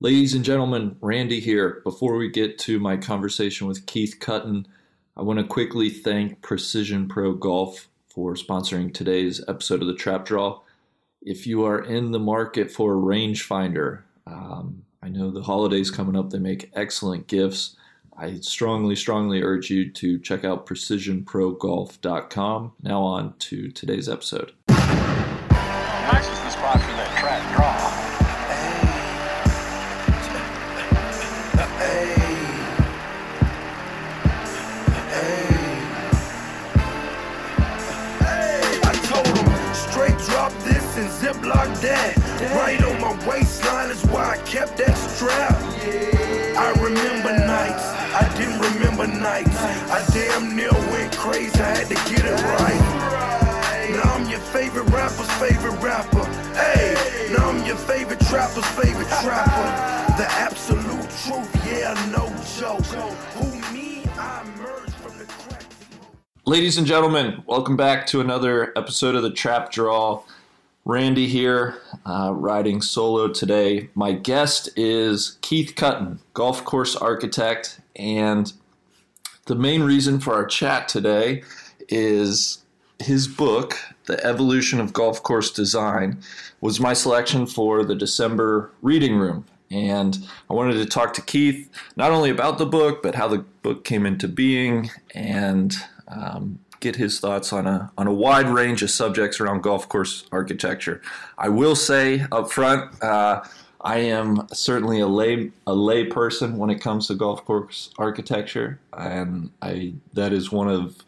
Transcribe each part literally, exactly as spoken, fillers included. Ladies and gentlemen, Randy here. Before we get to my conversation with Keith Cutten, I want to quickly thank Precision Pro Golf for sponsoring today's episode of The Trap Draw. If you are in the market for a rangefinder, um, I know the holidays coming up, they make excellent gifts. I strongly, strongly urge you to check out precision pro golf dot com. Now on to today's episode. Nice is the spot for that trap draw. Like that, right on my waistline is why I kept that strap. I remember nights, I didn't remember nights. I damn near went crazy, I had to get it right. Now I'm your favorite rapper's favorite rapper. Hey, now I'm your favorite trapper's favorite trapper. The absolute truth, yeah, no joke. Who me, I merged from the crack. Ladies and gentlemen, welcome back to another episode of The Trap Draw. Randy here, uh, riding solo today. My guest is Keith Cutten, golf course architect, and the main reason for our chat today is his book, The Evolution of Golf Course Design, was my selection for the December reading room. And I wanted to talk to Keith not only about the book, but how the book came into being and um get his thoughts on a on a wide range of subjects around golf course architecture. I will say up front, uh, I am certainly a lay a lay person when it comes to golf course architecture, and I that is one of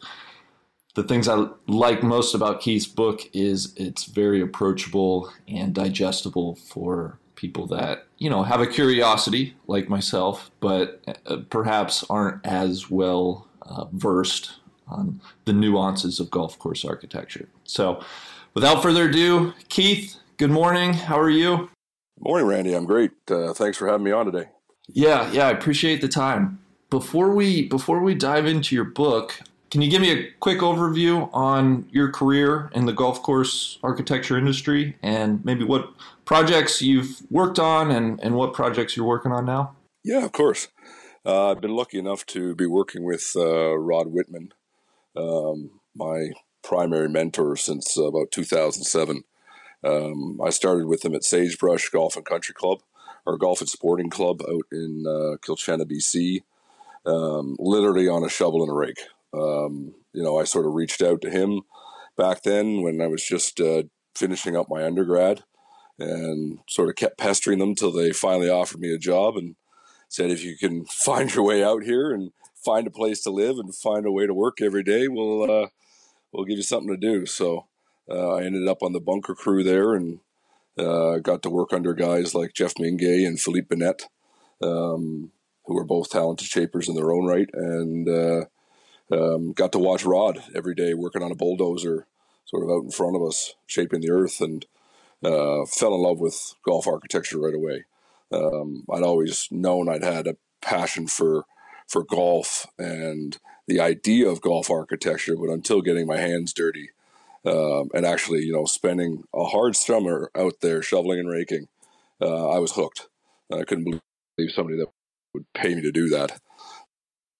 the things I like most about Keith's book is it's very approachable and digestible for people that, you know, have a curiosity like myself, but perhaps aren't as well uh, versed on the nuances of golf course architecture. So without further ado, Keith, good morning. How are you? Morning, Randy. I'm great. Uh, thanks for having me on today. Yeah, yeah, I appreciate the time. Before we before we dive into your book, can you give me a quick overview on your career in the golf course architecture industry and maybe what projects you've worked on and, and what projects you're working on now? Yeah, of course. Uh, I've been lucky enough to be working with uh, Rod Whitman, Um, my primary mentor since uh, about two thousand seven. Um, I started with him at Sagebrush Golf and Country Club, or Golf and Sporting Club out in uh, Kilchenna, B C, um, literally on a shovel and a rake. Um, you know, I sort of reached out to him back then when I was just uh, finishing up my undergrad and sort of kept pestering them till they finally offered me a job and said, if you can find your way out here and find a place to live and find a way to work every day, we'll uh, we'll give you something to do. So uh, I ended up on the bunker crew there and uh, got to work under guys like Jeff Mingay and Philippe Bennett, um, who are both talented shapers in their own right, and uh, um, got to watch Rod every day working on a bulldozer sort of out in front of us, shaping the earth, and uh, fell in love with golf architecture right away. Um, I'd always known I'd had a passion for for golf and the idea of golf architecture, but until getting my hands dirty um, and actually, you know, spending a hard summer out there shoveling and raking, uh, I was hooked. I couldn't believe somebody that would pay me to do that.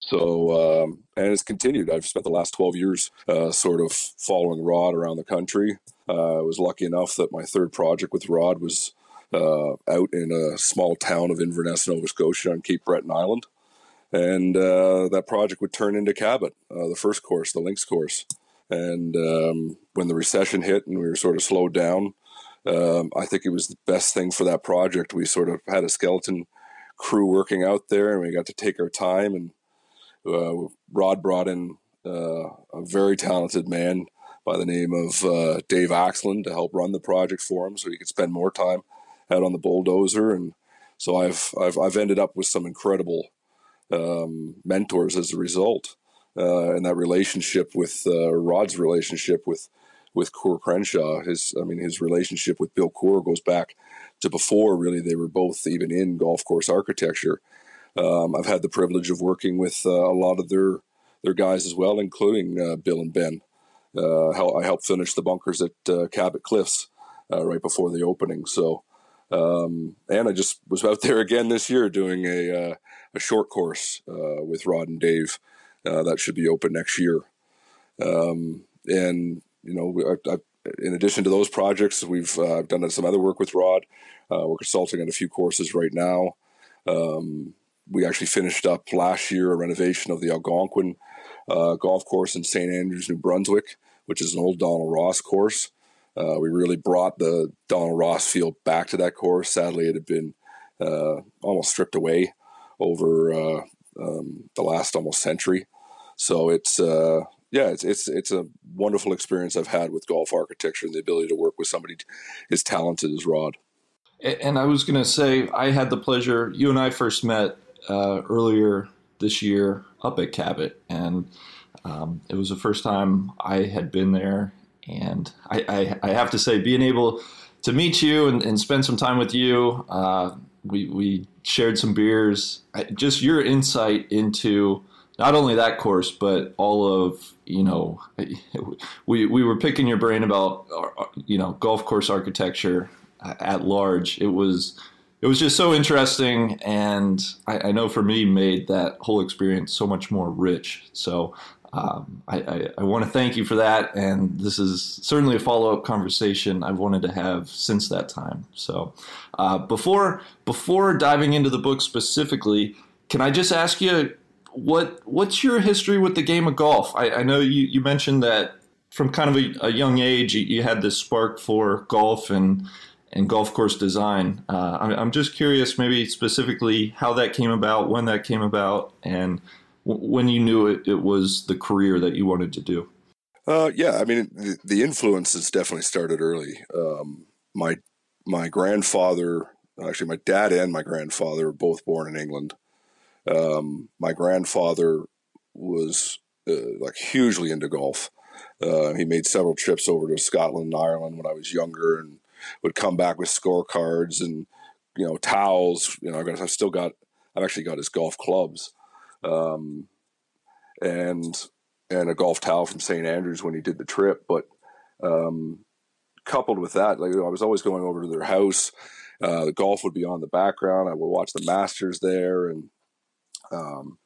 So, um, and it's continued. I've spent the last twelve years uh, sort of following Rod around the country. Uh, I was lucky enough that my third project with Rod was uh, out in a small town of Inverness, Nova Scotia on Cape Breton Island. And uh, that project would turn into Cabot, uh, the first course, the links course. And um, when the recession hit and we were sort of slowed down, um, I think it was the best thing for that project. We sort of had a skeleton crew working out there and we got to take our time. And uh, Rod brought in uh, a very talented man by the name of uh, Dave Axland to help run the project for him so he could spend more time out on the bulldozer. And so I've I've, I've ended up with some incredible Um, mentors as a result, uh, and that relationship with uh, Rod's relationship with with Coore Crenshaw, his I mean his relationship with Bill Coore goes back to before really they were both even in golf course architecture. Um, I've had the privilege of working with uh, a lot of their their guys as well, including uh, Bill and Ben. Uh, I helped finish the bunkers at uh, Cabot Cliffs uh, right before the opening, so. Um, and I just was out there again this year doing a uh, a short course uh, with Rod and Dave. Uh, that should be open next year. Um, and, you know, I, I, in addition to those projects, we've uh, done some other work with Rod. Uh, we're consulting on a few courses right now. Um, we actually finished up last year a renovation of the Algonquin uh, golf course in Saint Andrews, New Brunswick, which is an old Donald Ross course. Uh, we really brought the Donald Ross feel back to that course. Sadly, it had been uh, almost stripped away over uh, um, the last almost century. So it's uh, yeah, it's it's it's a wonderful experience I've had with golf architecture and the ability to work with somebody as talented as Rod. And I was going to say, I had the pleasure. You and I first met uh, earlier this year up at Cabot, and um, it was the first time I had been there. And I, I, I have to say, being able to meet you and, and spend some time with you, uh, we we shared some beers. I, just your insight into not only that course, but all of, you know, we we were picking your brain about, you know, golf course architecture at large. It was it was just so interesting, and I, I know for me made that whole experience so much more rich. So. Um, I, I, I want to thank you for that, and this is certainly a follow-up conversation I've wanted to have since that time. So uh, before before diving into the book specifically, can I just ask you, what what's your history with the game of golf? I, I know you, you mentioned that from kind of a, a young age, you, you had this spark for golf and, and golf course design. Uh, I'm, I'm just curious maybe specifically how that came about, when that came about, and when you knew it, it was the career that you wanted to do? Uh, yeah, I mean, the, the influences definitely started early. Um, my my grandfather, actually my dad and my grandfather were both born in England. Um, my grandfather was uh, like hugely into golf. Uh, he made several trips over to Scotland and Ireland when I was younger and would come back with scorecards and, you know, towels. You know, I've, got, I've still got, I've actually got his golf clubs. Um, and, and a golf towel from Saint Andrews when he did the trip. But, um, coupled with that, like, you know, I was always going over to their house. Uh, the golf would be on the background. I would watch the Masters there and, um,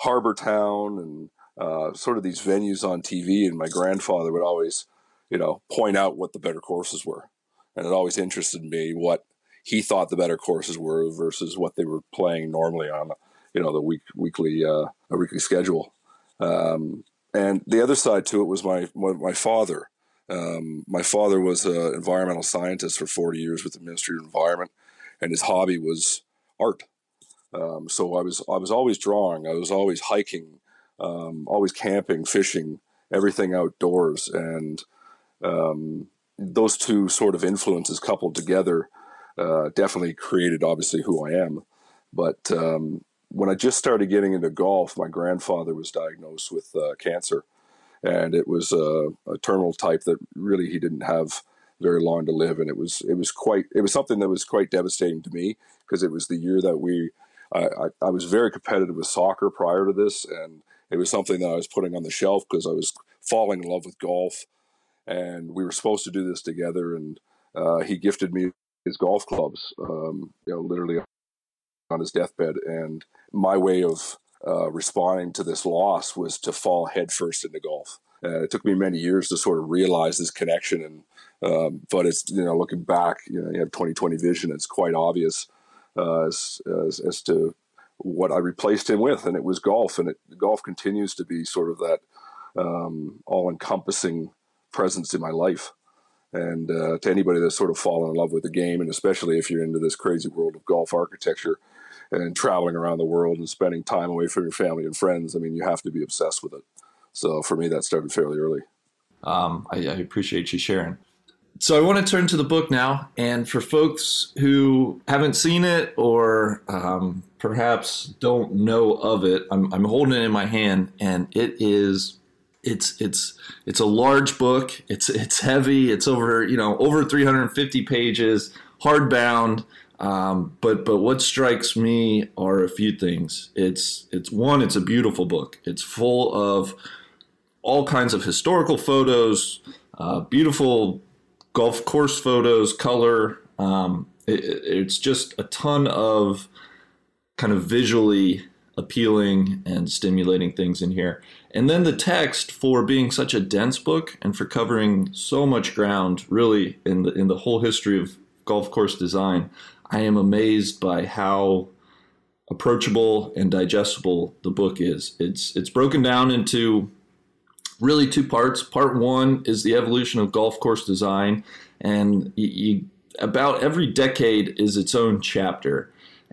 Harbor Town and, uh, sort of these venues on T V. And my grandfather would always, you know, point out what the better courses were. And it always interested me what he thought the better courses were versus what they were playing normally on, you know, the week, weekly, uh, a weekly schedule. Um, and the other side to it was my, my, my father. Um, my father was an environmental scientist for forty years with the Ministry of Environment, and his hobby was art. Um, so I was, I was always drawing. I was always hiking, um, always camping, fishing, everything outdoors. And, um, those two sort of influences coupled together, uh, definitely created obviously who I am. But, um, when I just started getting into golf, my grandfather was diagnosed with uh, cancer, and it was uh, a terminal type that really he didn't have very long to live. And it was it was quite it was something that was quite devastating to me because it was the year that we I, I, I was very competitive with soccer prior to this, and it was something that I was putting on the shelf because I was falling in love with golf, and we were supposed to do this together. And uh, he gifted me his golf clubs, um, you know, literally on his deathbed. And my way of uh, responding to this loss was to fall headfirst into golf. Uh, it took me many years to sort of realize this connection. And um, but it's, you know, looking back, you know, you have twenty twenty vision. It's quite obvious uh, as, as as to what I replaced him with, and it was golf. And it, golf continues to be sort of that um, all-encompassing presence in my life. And uh, to anybody that's sort of fallen in love with the game, and especially if you're into this crazy world of golf architecture, and traveling around the world and spending time away from your family and friends, I mean, you have to be obsessed with it. So for me, that started fairly early. Um, I, I appreciate you sharing. So I want to turn to the book now. And for folks who haven't seen it or um, perhaps don't know of it, I'm, I'm holding it in my hand, and it is, it's, it's, it's a large book. It's, it's heavy. It's over, you know, over three hundred fifty pages, hardbound. Um, but but what strikes me are a few things. It's it's one, it's a beautiful book. It's full of all kinds of historical photos, uh, beautiful golf course photos, color, um, it, it's just a ton of kind of visually appealing and stimulating things in here. And then the text, for being such a dense book and for covering so much ground really in the, in the whole history of golf course design, I am amazed by how approachable and digestible the book is. It's it's broken down into really two parts. Part one is the evolution of golf course design, and you, you, about every decade is its own chapter.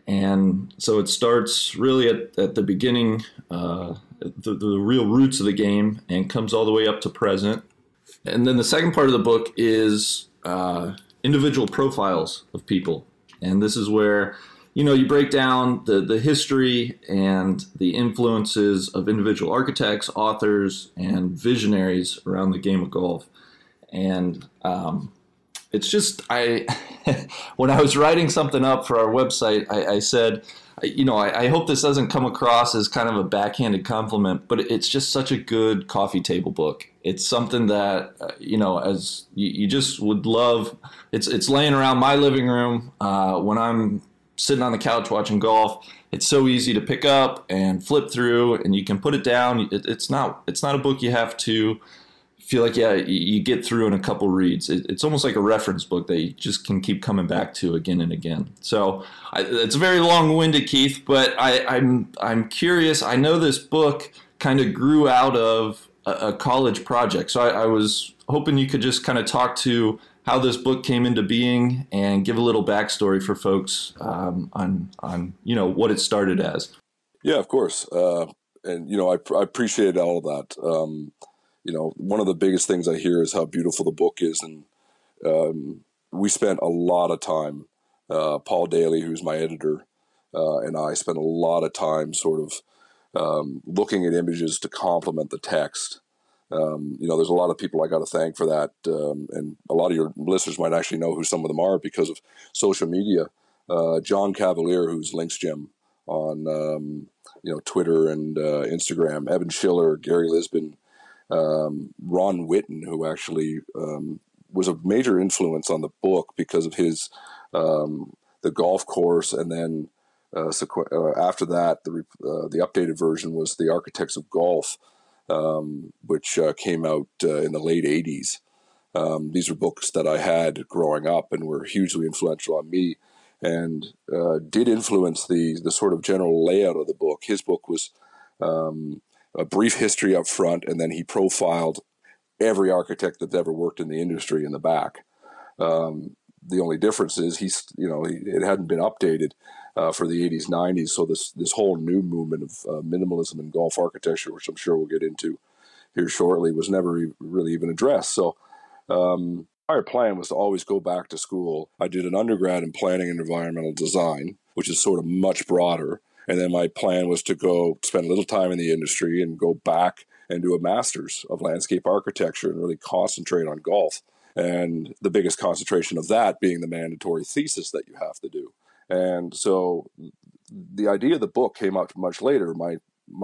And so it starts really at, at the beginning, uh, the, the real roots of the game, and comes all the way up to present. And then the second part of the book is uh, individual profiles of people. And this is where, you know, you break down the, the history and the influences of individual architects, authors, and visionaries around the game of golf. And um, it's just, I, when I was writing something up for our website, I, I said, you know, I, I hope this doesn't come across as kind of a backhanded compliment, but it's just such a good coffee table book. It's something that, uh, you know, as you, you just would love. It's, it's laying around my living room uh, when I'm sitting on the couch watching golf. It's so easy to pick up and flip through, and you can put it down. It, it's not it's not a book you have to feel like, yeah, you get through in a couple reads. It, it's almost like a reference book that you just can keep coming back to again and again. So I, it's very long-winded, Keith, but I, I'm I'm curious. I know this book kind of grew out of a, a college project, so I, I was hoping you could just kind of talk to how this book came into being and give a little backstory for folks um, on, on, you know, what it started as. Yeah, of course. Uh, and, you know, I, I appreciate all of that. Um, you know, one of the biggest things I hear is how beautiful the book is. And um, we spent a lot of time, uh, Paul Daly, who's my editor, uh, and I spent a lot of time sort of um, looking at images to complement the text. Um, you know, there's a lot of people I got to thank for that. Um, and a lot of your listeners might actually know who some of them are because of social media. Uh, John Cavalier, who's Links Jim on, um, you know, Twitter and uh, Instagram. Evan Schiller, Gary Lisbon, um, Ron Whitten, who actually um, was a major influence on the book because of his, um, the golf course. And then uh, sequ- uh, after that, the, uh, the updated version was The Architects of Golf, Um, which uh, came out uh, in the late eighties. Um, these were books that I had growing up and were hugely influential on me, and uh, did influence the the sort of general layout of the book. His book was um, a brief history up front, and then he profiled every architect that's ever worked in the industry in the back. Um, the only difference is he's you know he, it hadn't been updated Uh, for the eighties, nineties, so this this whole new movement of uh, minimalism in golf architecture, which I'm sure we'll get into here shortly, was never e- really even addressed. So um, our plan was to always go back to school. I did an undergrad in planning and environmental design, which is sort of much broader, and then my plan was to go spend a little time in the industry and go back and do a master's of landscape architecture and really concentrate on golf, and the biggest concentration of that being the mandatory thesis that you have to do. And so the idea of the book came out much later. My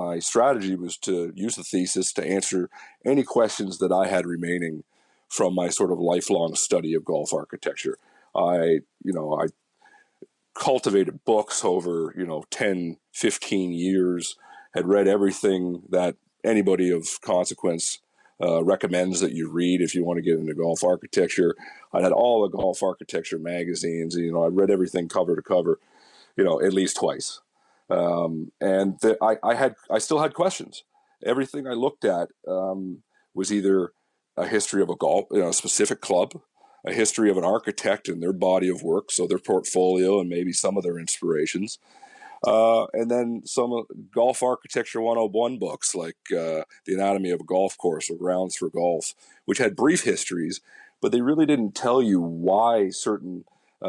my strategy was to use the thesis to answer any questions that I had remaining from my sort of lifelong study of golf architecture. I, you know, I cultivated books over, you know, ten, fifteen years, had read everything that anybody of consequence uh, recommends that you read if you want to get into golf architecture. I had all the golf architecture magazines, you know, I read everything cover to cover, you know, at least twice. Um, and the, I, I had, I still had questions. Everything I looked at um, was either a history of a golf, you know, a specific club, a history of an architect and their body of work, so their portfolio and maybe some of their inspirations. Uh, and then some golf architecture one oh one books like uh, The Anatomy of a Golf Course or Grounds for Golf, which had brief histories, but they really didn't tell you why certain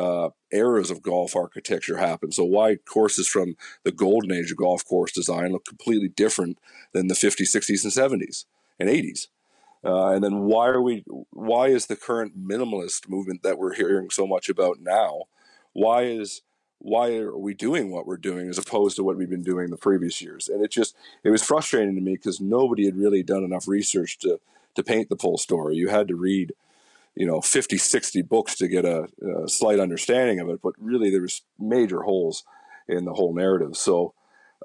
uh, eras of golf architecture happened. So why courses from the golden age of golf course design look completely different than the fifties, sixties, and seventies, and eighties. Uh, and then why are we? Why is the current minimalist movement that we're hearing so much about now, why is... why are we doing what we're doing as opposed to what we've been doing the previous years? And it just, it was frustrating to me because nobody had really done enough research to, to paint the full story. You had to read, you know, fifty, sixty books to get a, a slight understanding of it, but really there was major holes in the whole narrative. So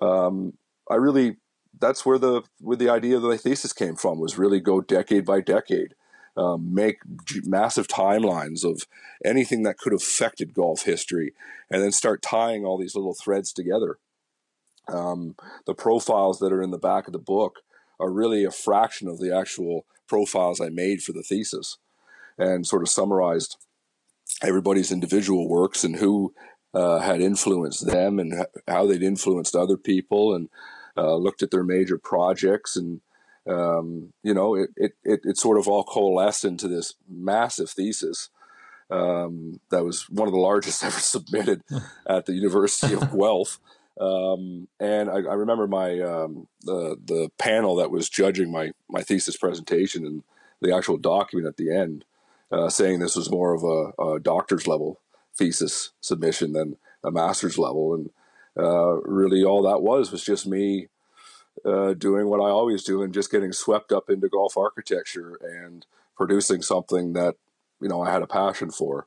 um, I really, that's where the, where the idea of my thesis came from, was really go decade by decade, um, make g- massive timelines of anything that could have affected golf history, and then start tying all these little threads together. Um, the profiles that are in the back of the book are really a fraction of the actual profiles I made for the thesis, and sort of summarized everybody's individual works and who uh, had influenced them and how they'd influenced other people, and uh, looked at their major projects. And, um, you know, it, it, it, it sort of all coalesced into this massive thesis um, that was one of the largest ever submitted at the University of Guelph. Um, and I, I remember my um, the the panel that was judging my, my thesis presentation and the actual document at the end, uh, saying this was more of a, a doctor's level thesis submission than a master's level. And uh, really all that was was just me uh, doing what I always do and just getting swept up into golf architecture and producing something that, you know, I had a passion for.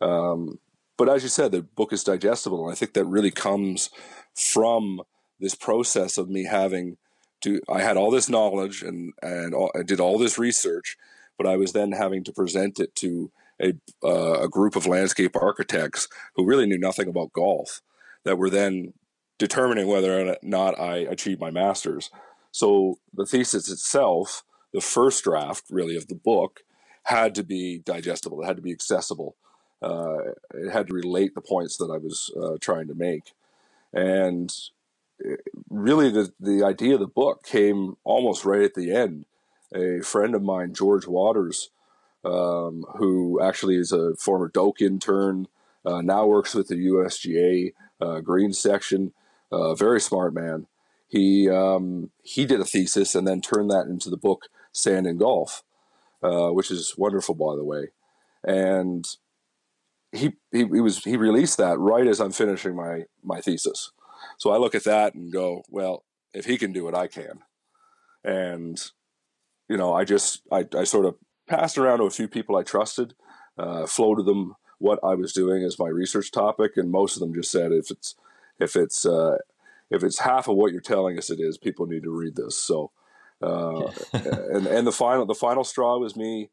Um, but as you said, the book is digestible, and I think that really comes from this process of me having to, I had all this knowledge and, and all, I did all this research, but I was then having to present it to a, uh, a group of landscape architects who really knew nothing about golf, that were then determining whether or not I achieved my master's. So the thesis itself, the first draft really of the book, had to be digestible. It had to be accessible. Uh, it had to relate the points that I was uh, trying to make. And really the, the idea of the book came almost right at the end. A friend of mine, George Waters, um, who actually is a former Doak intern, uh, now works with the U S G A uh, green section, a uh, very smart man. He, um, he did a thesis and then turned that into the book Sand and Golf, uh, which is wonderful, by the way. And He, he he was he released that right as I'm finishing my, my thesis. So I look at that and go, well, if he can do it, I can. And, you know, I just, I, I sort of passed around to a few people I trusted, uh, floated them what I was doing as my research topic. And most of them just said, if it's, if it's, uh, if it's half of what you're telling us it is, people need to read this. So, uh, and, and the final, the final straw was me,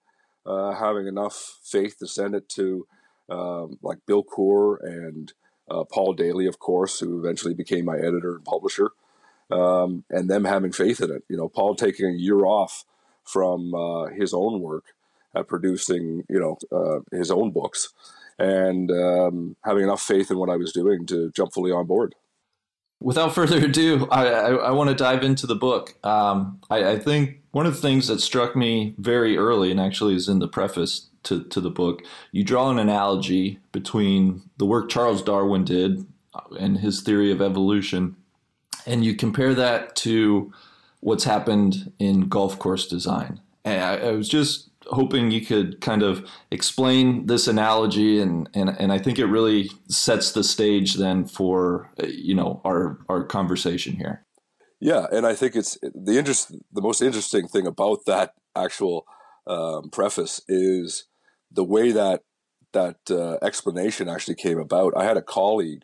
uh, having enough faith to send it to, Um, like Bill Coore and uh, Paul Daly, of course, who eventually became my editor and publisher, um, and them having faith in it. You know, Paul taking a year off from uh, his own work at producing, you know, uh, his own books, and um, having enough faith in what I was doing to jump fully on board. Without further ado, I, I, I want to dive into the book. Um, I, I think one of the things that struck me very early, and actually is in the preface to, to the book, you draw an analogy between the work Charles Darwin did and his theory of evolution, and you compare that to what's happened in golf course design. And I, I was just hoping you could kind of explain this analogy, and, and, and I think it really sets the stage then for, you know, our, our conversation here. Yeah, and I think it's the interest, the most interesting thing about that actual um, preface is the way that that uh, explanation actually came about. I had a colleague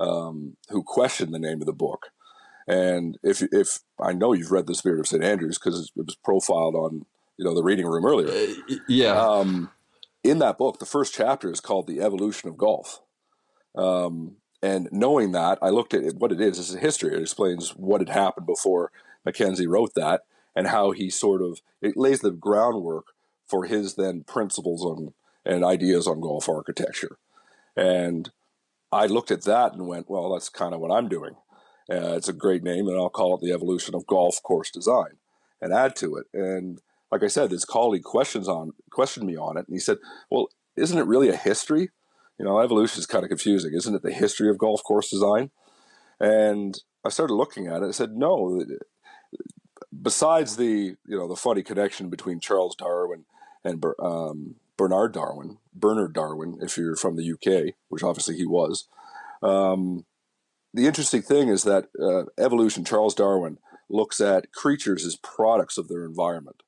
um, who questioned the name of the book, and if if I know you've read The Spirit of Saint Andrews, because it was profiled on, you know, the reading room earlier. Yeah. Um, in that book, the first chapter is called "The Evolution of Golf," um, and knowing that, I looked at it, what it is. It's a history. It explains what had happened before McKenzie wrote that, and how he sort of, it lays the groundwork for his then principles on and ideas on golf architecture. And I looked at that and went, well, that's kind of what I'm doing. Uh, it's a great name, and I'll call it The Evolution of Golf Course Design and add to it. And like I said, this colleague questions on questioned me on it, and he said, well, isn't it really a history? You know, evolution is kind of confusing. Isn't it the history of golf course design? And I started looking at it. I said, no, besides the, you know, the funny connection between Charles Darwin and um, Bernard Darwin, Bernard Darwin, if you're from the U K, which obviously he was. Um, the interesting thing is that uh, evolution, Charles Darwin, looks at creatures as products of their environment.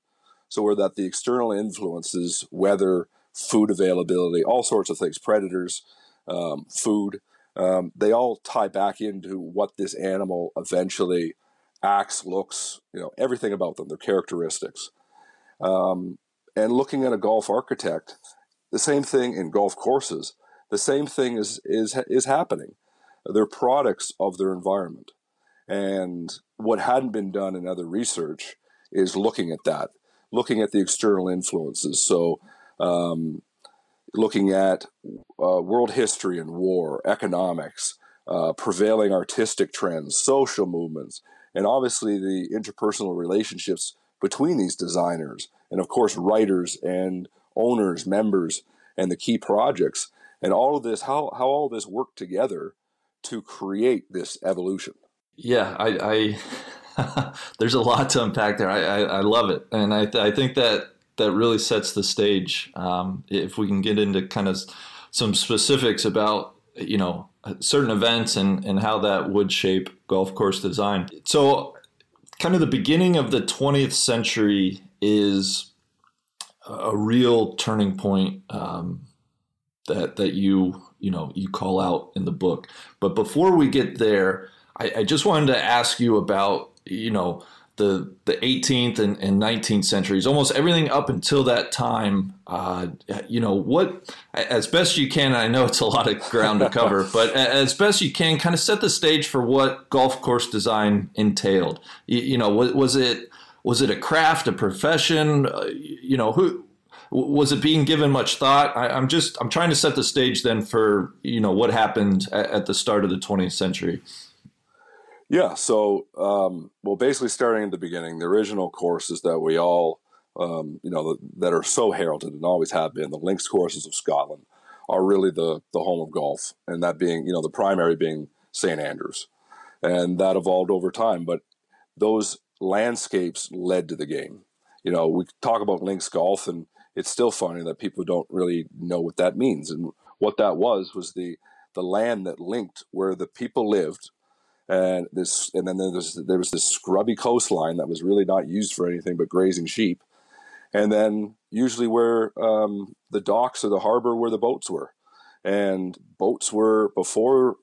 So we're that the external influences, weather, food availability, all sorts of things, predators, um, food, um, they all tie back into what this animal eventually acts, looks, you know, everything about them, their characteristics. Um, and looking at a golf architect, the same thing in golf courses, the same thing is is is happening. They're products of their environment. And what hadn't been done in other research is looking at that, looking at the external influences. So um, looking at uh, world history and war, economics, uh, prevailing artistic trends, social movements, and obviously the interpersonal relationships between these designers and, of course, writers and owners, members, and the key projects. And all of this, how, how all this worked together to create this evolution. Yeah, I, I there's a lot to unpack there. I, I, I love it. And I, I think that that really sets the stage. Um, if we can get into kind of some specifics about, you know, certain events and, and how that would shape golf course design. So kind of the beginning of the twentieth century is a real turning point um, that that you, you know, you call out in the book. But before we get there, I just wanted to ask you about, you know, the the eighteenth and, and nineteenth centuries, almost everything up until that time. Uh, you know, what, as best you can, I know it's a lot of ground to cover, but as best you can, kind of set the stage for what golf course design entailed. You, you know, was, was it was it a craft, a profession? Uh, you know, who was it being given much thought? I, I'm just I'm trying to set the stage then for, you know, what happened at, at the start of the twentieth century. Yeah, so, um, well, basically starting at the beginning, the original courses that we all, um, you know, that are so heralded and always have been, the links courses of Scotland are really the, the home of golf, and that being, you know, the primary being Saint Andrews. And that evolved over time, but those landscapes led to the game. You know, we talk about links golf, and it's still funny that people don't really know what that means. And what that was was the, the land that linked where the people lived. And this, and then there was, there was this scrubby coastline that was really not used for anything but grazing sheep. And then usually where um, the docks or the harbor where the boats were. And boats were, before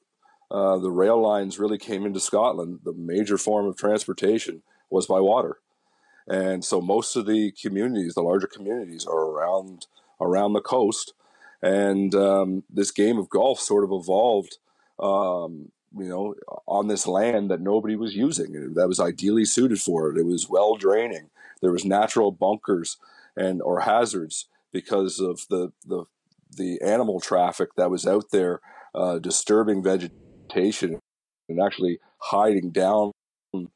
uh, the rail lines really came into Scotland, the major form of transportation was by water. And so most of the communities, the larger communities, are around around the coast. And um, this game of golf sort of evolved um you know, on this land that nobody was using, that was ideally suited for it. It was well draining. There was natural bunkers and or hazards because of the the, the animal traffic that was out there uh, disturbing vegetation and actually hiding down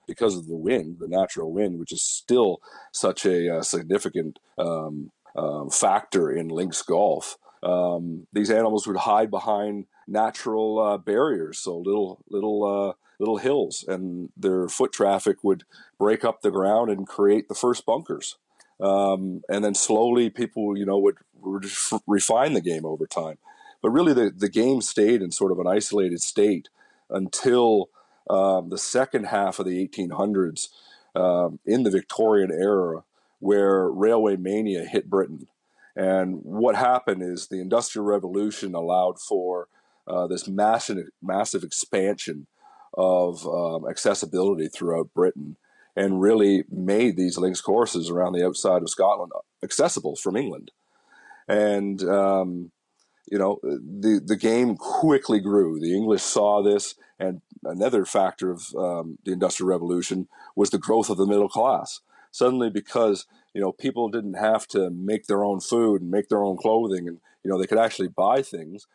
because of the wind, the natural wind, which is still such a, a significant um, uh, factor in links golf. Um, these animals would hide behind natural uh, barriers, so little little uh, little hills, and their foot traffic would break up the ground and create the first bunkers. Um, and then slowly people, you know, would re- refine the game over time. But really the, the game stayed in sort of an isolated state until um, the second half of the eighteen hundreds um, in the Victorian era, where railway mania hit Britain. And what happened is the Industrial Revolution allowed for Uh, this massive, massive expansion of um, accessibility throughout Britain, and really made these links courses around the outside of Scotland accessible from England. And, um, you know, the the game quickly grew. The English saw this, and another factor of um, the Industrial Revolution was the growth of the middle class. Suddenly, because, you know, people didn't have to make their own food and make their own clothing, and, you know, they could actually buy things,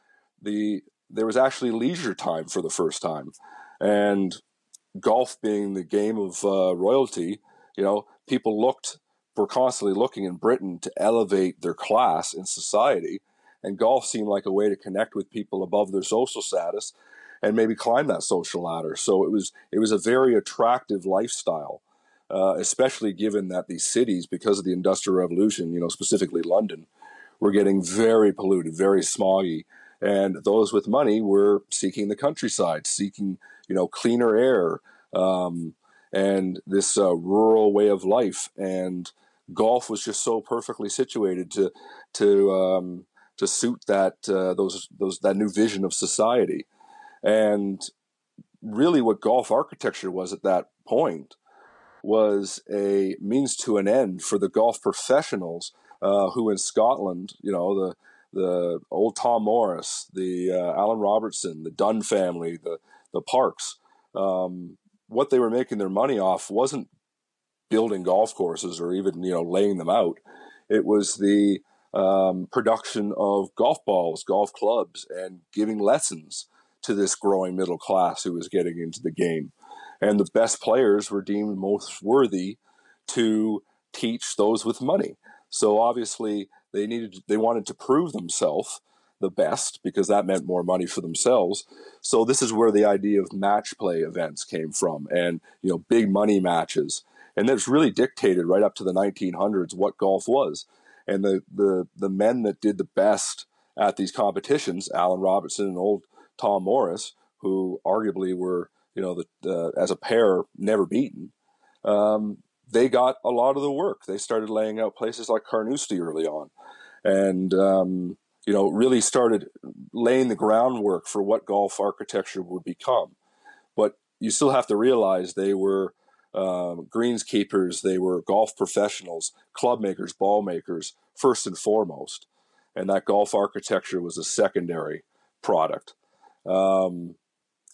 the there was actually leisure time for the first time. And golf being the game of uh, royalty, you know, people looked, were constantly looking in Britain to elevate their class in society. And golf seemed like a way to connect with people above their social status and maybe climb that social ladder. So it was, it was a very attractive lifestyle, uh, especially given that these cities, because of the Industrial Revolution, you know, specifically London, were getting very polluted, very smoggy. And those with money were seeking the countryside, seeking, you know, cleaner air, um, and this uh, rural way of life. And golf was just so perfectly situated to to um, to suit that uh, those those that new vision of society. And really, what golf architecture was at that point was a means to an end for the golf professionals uh, who in Scotland, you know, the the old Tom Morris, the uh, Alan Robertson, the Dunn family, the the Parks, um, what they were making their money off wasn't building golf courses or even, you know, laying them out. It was the um, production of golf balls, golf clubs, and giving lessons to this growing middle class who was getting into the game. And the best players were deemed most worthy to teach those with money. So obviously they needed, they wanted to prove themselves the best because that meant more money for themselves. So this is where the idea of match play events came from, and, you know, big money matches. And that's really dictated right up to the nineteen hundreds what golf was. And the the the men that did the best at these competitions, Alan Robertson and old Tom Morris, who arguably were, you know, the, uh, as a pair, never beaten, um, they got a lot of the work. They started laying out places like Carnoustie early on, and, um, you know, really started laying the groundwork for what golf architecture would become. But you still have to realize they were um, greenskeepers, they were golf professionals, club makers, ball makers, first and foremost. And that golf architecture was a secondary product. Um,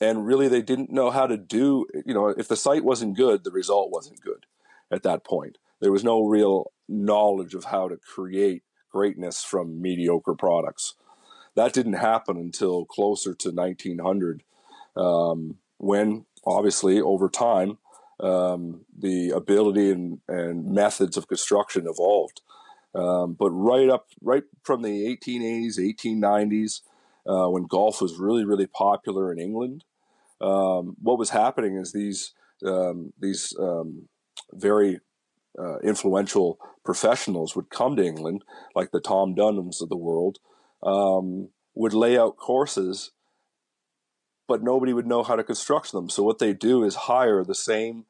and really they didn't know how to do, you know, if the site wasn't good, the result wasn't good at that point. There was no real knowledge of how to create greatness from mediocre products. That didn't happen until closer to nineteen hundred, um, when obviously over time, um, the ability and, and methods of construction evolved. Um, but right up, right from the eighteen eighties, eighteen nineties, Uh, when golf was really, really popular in England, um, what was happening is these um, these um, very uh, influential professionals would come to England, like the Tom Dunnans of the world, um, would lay out courses, but nobody would know how to construct them. So what they do is hire the same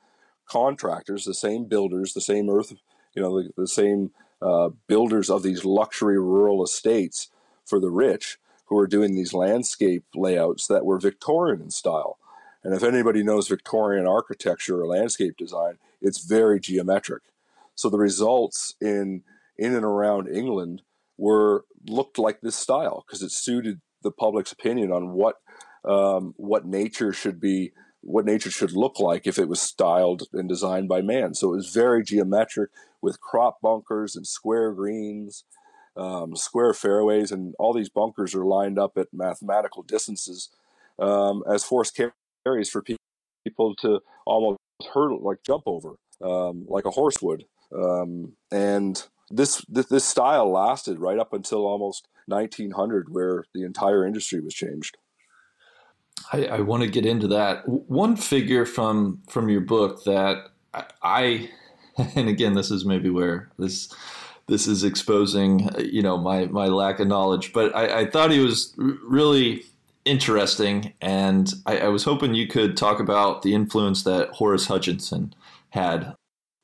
contractors, the same builders, the same earth, you know, the, the same uh, builders of these luxury rural estates for the rich, who were doing these landscape layouts that were Victorian in style. And if anybody knows Victorian architecture or landscape design, it's very geometric. So the results in in and around England were looked like this style because it suited the public's opinion on what um, what nature should be, what nature should look like if it was styled and designed by man. So it was very geometric with crop bunkers and square greens, Um, square fairways, and all these bunkers are lined up at mathematical distances um, as forced carries for people to almost hurdle, like jump over, um, like a horse would. Um, and this, this this style lasted right up until almost nineteen hundred, where the entire industry was changed. I, I want to get into that. One figure from from your book that I, and again, this is maybe where this. This is exposing, you know, my, my lack of knowledge, but I, I thought he was really interesting, and I, I was hoping you could talk about the influence that Horace Hutchinson had.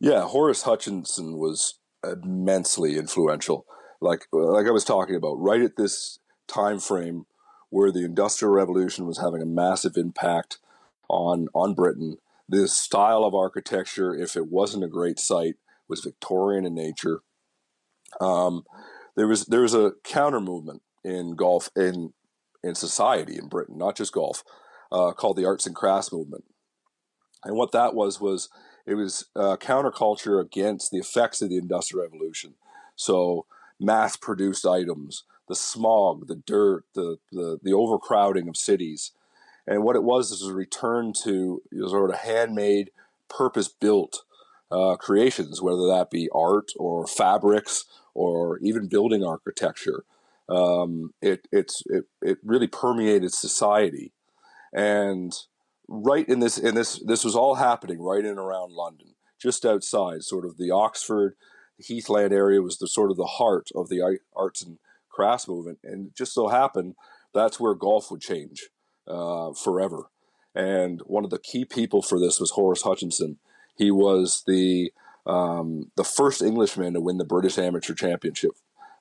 Yeah, Horace Hutchinson was immensely influential. Like like I was talking about, right at this time frame where the Industrial Revolution was having a massive impact on on Britain, this style of architecture, if it wasn't a great site, was Victorian in nature. Um, there was there was a counter movement in golf in in society in Britain, not just golf, uh, called the arts and crafts movement. And what that was was it was uh, counterculture against the effects of the Industrial Revolution. So mass-produced items, the smog, the dirt, the the, the overcrowding of cities, and what it was is a return to sort of handmade, purpose-built Uh, creations, whether that be art or fabrics or even building architecture. Um, it, it's, it, it really permeated society. And right in this, in this, this was all happening right in and around London, just outside sort of the Oxford, Heathland area was the sort of the heart of the arts and crafts movement. And it just so happened, that's where golf would change uh, forever. And one of the key people for this was Horace Hutchinson. He was the um, the first Englishman to win the British Amateur Championship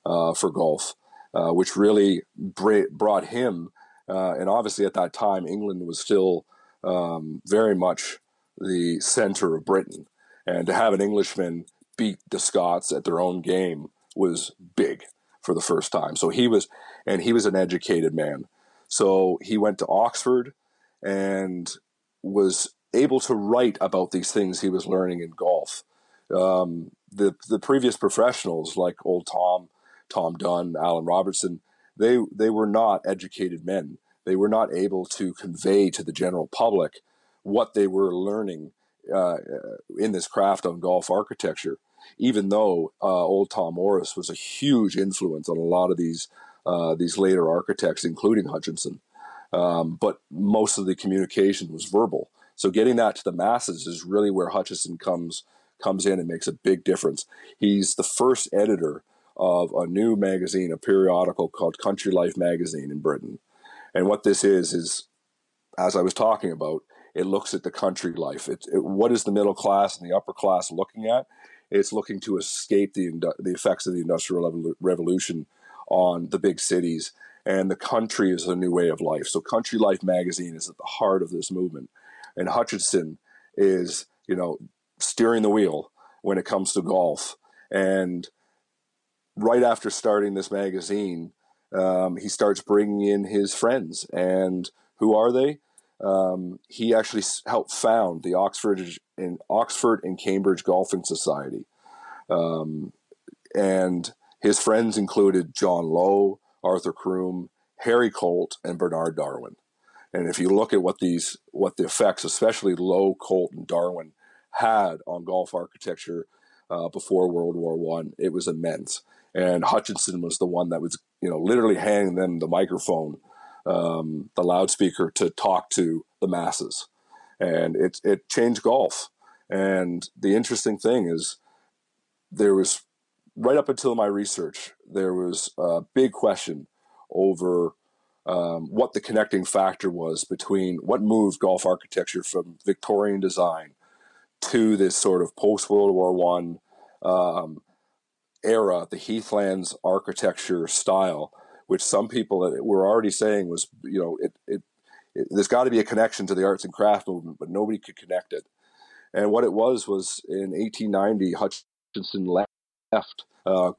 uh, for golf, uh, which really bra- brought him. Uh, and obviously at that time, England was still um, very much the center of Britain. And to have an Englishman beat the Scots at their own game was big for the first time. So he was, and he was an educated man. So he went to Oxford and was able to write about these things he was learning in golf. Um, the the previous professionals like Old Tom, Tom Dunn, Alan Robertson, they they were not educated men. They were not able to convey to the general public what they were learning uh, in this craft on golf architecture, even though uh, Old Tom Morris was a huge influence on a lot of these uh, these later architects, including Hutchinson. Um, but most of the communication was verbal. So getting that to the masses is really where Hutchinson comes comes in and makes a big difference. He's the first editor of a new magazine, a periodical called Country Life Magazine in Britain. And what this is, is, as I was talking about, it looks at the country life. It, it, what is the middle class and the upper class looking at? It's looking to escape the the effects of the Industrial Revolution on the big cities. And the country is a new way of life. So Country Life Magazine is at the heart of this movement. And Hutchinson is, you know, steering the wheel when it comes to golf. And right after starting this magazine, um, he starts bringing in his friends. And who are they? Um, he actually helped found the Oxford and, Oxford and Cambridge Golfing Society. Um, and his friends included John Lowe, Arthur Croom, Harry Colt, and Bernard Darwin. And if you look at what these, what the effects, especially Lowe, Colt, and Darwin had on golf architecture uh, before World War One, it was immense. And Hutchinson was the one that was, you know, literally handing them the microphone, um, the loudspeaker, to talk to the masses. And it it changed golf. And the interesting thing is, there was, right up until my research, there was a big question over um, what the connecting factor was between what moved golf architecture from Victorian design to this sort of post-World War One um, era, the Heathlands architecture style, which some people were already saying was, you know, it, it, it there's got to be a connection to the arts and craft movement, but nobody could connect it. And what it was was in eighteen ninety, Hutchinson left. left uh,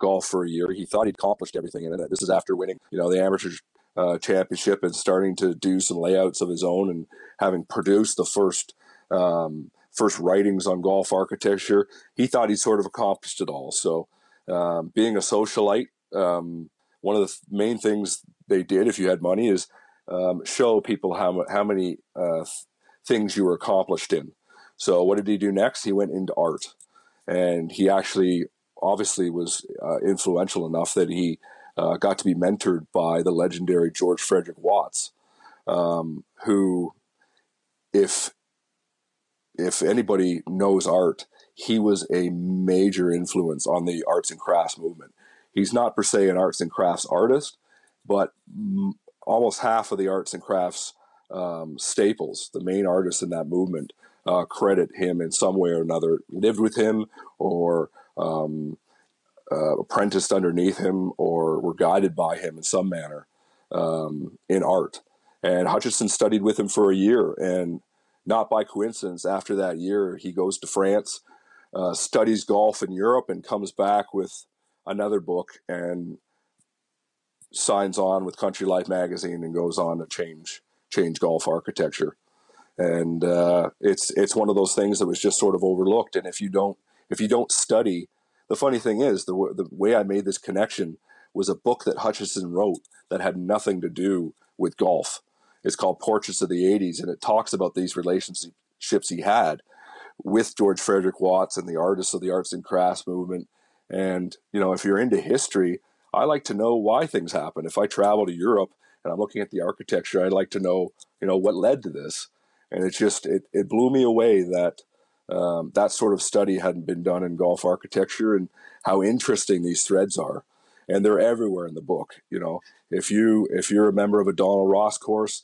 golf for a year. He thought he'd accomplished everything in it. This is after winning, you know, the amateur uh, championship and starting to do some layouts of his own and having produced the first um, first writings on golf architecture. He thought he'd sort of accomplished it all. So um, being a socialite, um, one of the th- main things they did if you had money is um, show people how, how many uh, th- things you were accomplished in. So what did he do next? He went into art. And he actually obviously was uh, influential enough that he uh, got to be mentored by the legendary George Frederick Watts, um, who, if if anybody knows art, he was a major influence on the arts and crafts movement. He's not per se an arts and crafts artist, but m- almost half of the arts and crafts um, staples, the main artists in that movement, Uh, credit him in some way or another, lived with him or um, uh, apprenticed underneath him or were guided by him in some manner um, in art. And Hutchinson studied with him for a year. And not by coincidence, after that year, he goes to France, uh, studies golf in Europe, and comes back with another book and signs on with Country Life Magazine and goes on to change change golf architecture. And uh, it's it's one of those things that was just sort of overlooked. And if you don't if you don't study, the funny thing is the w- the way I made this connection was a book that Hutchinson wrote that had nothing to do with golf. It's called Portraits of the eighties, and it talks about these relationships he had with George Frederick Watts and the artists of the arts and crafts movement. And you know, if you're into history, I like to know why things happen. If I travel to Europe and I'm looking at the architecture, I'd like to know you know what led to this. And it just, it, it blew me away that um, that sort of study hadn't been done in golf architecture and how interesting these threads are. And they're everywhere in the book. You know, if you, if you're a member of a Donald Ross course,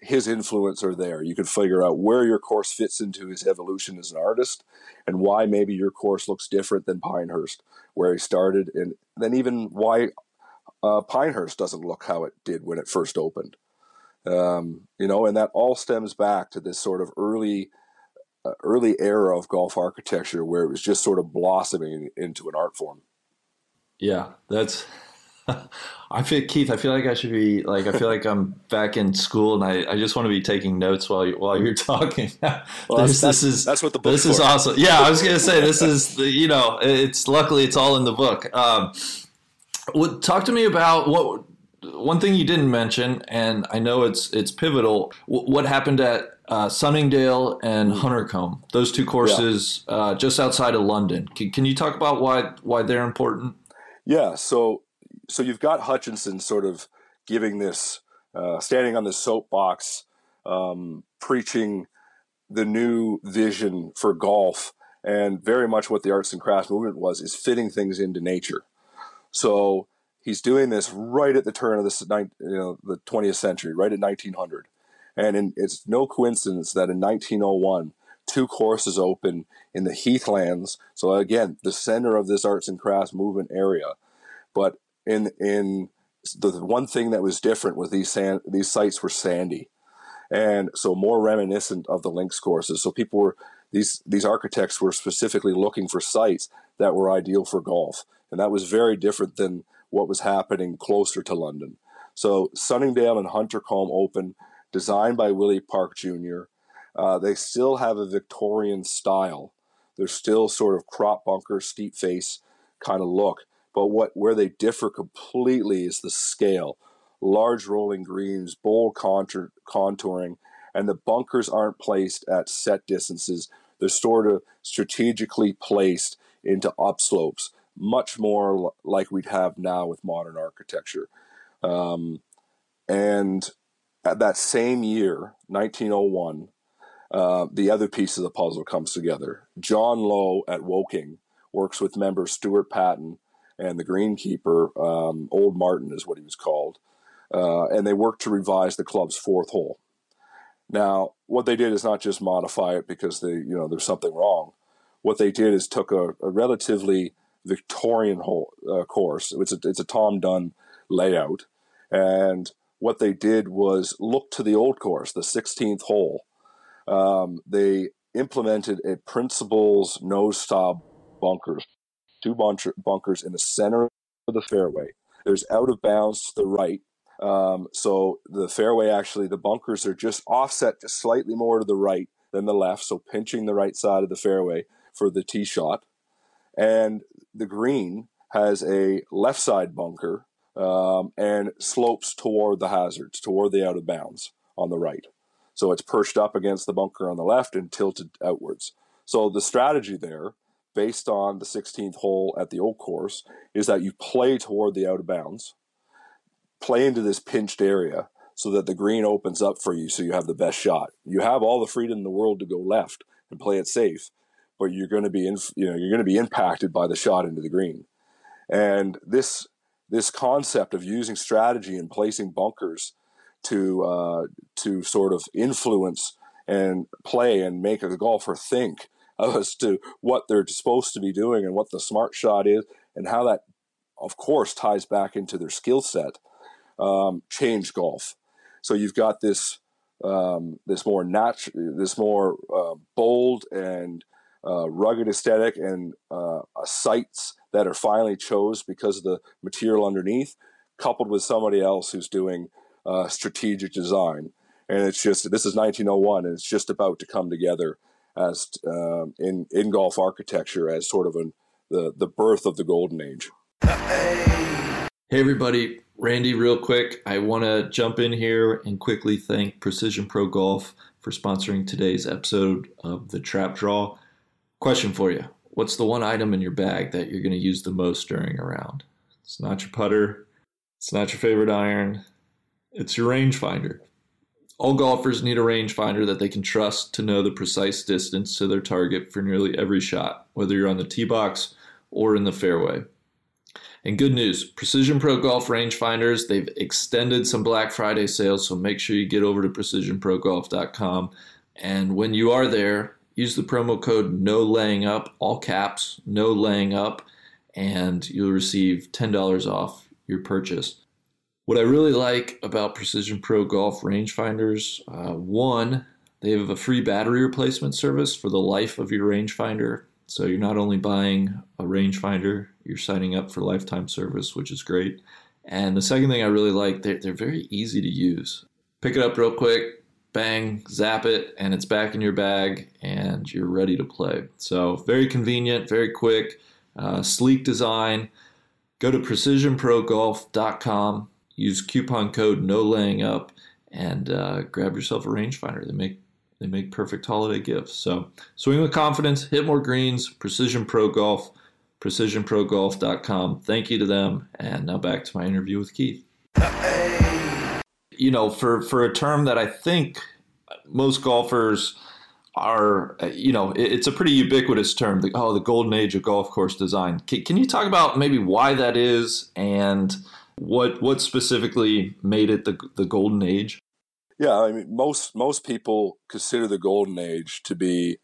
his influence are there. You can figure out where your course fits into his evolution as an artist and why maybe your course looks different than Pinehurst, where he started, and then even why uh, Pinehurst doesn't look how it did when it first opened. Um, you know, and that all stems back to this sort of early uh, early era of golf architecture where it was just sort of blossoming into an art form. Yeah, that's... I feel, Keith, I feel like I should be like, I feel like I'm back in school and I, I just want to be taking notes while you, while you're talking. well, this, that's, this is, that's what the book is. This for. Is awesome. Yeah. I was going to say, this is the, you know, it's luckily it's all in the book. Um, what, talk to me about what, one thing you didn't mention, and I know it's, it's pivotal. W- what happened at uh, Sunningdale and Huntercombe, those two courses, yeah. uh, just outside of London. Can, can you talk about why, why they're important? Yeah. So, So you've got Hutchinson sort of giving this, uh, standing on this soapbox, um, preaching the new vision for golf, and very much what the arts and crafts movement was, is fitting things into nature. So he's doing this right at the turn of this, you know, the twentieth century, right at nineteen hundred. And in, it's no coincidence that in nineteen oh one, two courses open in the Heathlands. So again, the center of this arts and crafts movement area, but In in the one thing that was different was these sand, these sites were sandy, and so more reminiscent of the links courses. So people were these these architects were specifically looking for sites that were ideal for golf, and that was very different than what was happening closer to London. So Sunningdale and Huntercombe open, designed by Willie Park Junior Uh, they still have a Victorian style. They're still sort of crop bunker, steep face kind of look. But what where they differ completely is the scale. Large rolling greens, bold contour, contouring, and the bunkers aren't placed at set distances. They're sort of strategically placed into upslopes, much more like we'd have now with modern architecture. Um, and at that same year, nineteen oh one, uh, the other piece of the puzzle comes together. John Lowe at Woking works with member Stuart Patton and the greenkeeper, um, Old Martin is what he was called, uh, and they worked to revise the club's fourth hole. Now, what they did is not just modify it because they, you know, there's something wrong. What they did is took a, a relatively Victorian hole uh, course. It's a, it's a Tom Dunn layout, and what they did was look to the old course, the sixteenth hole. Um, they implemented a principal's nose stop bunker. Two bunkers in the center of the fairway. There's out of bounds to the right. Um, so the fairway, actually, the bunkers are just offset just slightly more to the right than the left, so pinching the right side of the fairway for the tee shot. And the green has a left side bunker um, and slopes toward the hazards, toward the out of bounds on the right. So it's perched up against the bunker on the left and tilted outwards. So the strategy there, based on the sixteenth hole at the old course, is that you play toward the out of bounds, play into this pinched area so that the green opens up for you so you have the best shot. You have all the freedom in the world to go left and play it safe, but you're going to be in, you know, you're going to be impacted by the shot into the green. And this this concept of using strategy and placing bunkers to uh, to sort of influence and play and make a golfer think as to what they're supposed to be doing and what the smart shot is and how that, of course, ties back into their skill set, um, change golf. So you've got this um, this more natural, this more uh, bold and uh, rugged aesthetic and uh, sites that are finally chose because of the material underneath, coupled with somebody else who's doing uh, strategic design. And it's just, this is nineteen oh one, and it's just about to come together as um, in in golf architecture as sort of an, the the birth of the golden age. Hey everybody, Randy, real quick, I want to jump in here and quickly thank Precision Pro Golf for sponsoring today's episode of The Trap Draw. Question for you: what's the one item in your bag that you're going to use the most during a round? It's not your putter. It's not your favorite iron. It's your rangefinder. All golfers need a rangefinder that they can trust to know the precise distance to their target for nearly every shot, whether you're on the tee box or in the fairway. And good news, Precision Pro Golf rangefinders, they've extended some Black Friday sales, so make sure you get over to precision pro golf dot com. And when you are there, use the promo code NOLAYINGUP, all caps, NOLAYINGUP, and you'll receive ten dollars off your purchase. What I really like about Precision Pro Golf rangefinders, uh, one, they have a free battery replacement service for the life of your rangefinder. So you're not only buying a rangefinder, you're signing up for lifetime service, which is great. And the second thing I really like, they're, they're very easy to use. Pick it up real quick, bang, zap it, and it's back in your bag, and you're ready to play. So very convenient, very quick, uh, sleek design. Go to precision pro golf dot com, use coupon code NOLAYINGUP, and uh, grab yourself a rangefinder. They make They make perfect holiday gifts. So swing with confidence, hit more greens, Precision Pro Golf, precision pro golf dot com. Thank you to them. And now back to my interview with Keith. Hey. You know, for, for a term that I think most golfers are, you know, it, it's a pretty ubiquitous term. The, oh, the golden age of golf course design. Can, can you talk about maybe why that is and what what specifically made it the the golden age? Yeah, I mean, most most people consider the Golden Age to be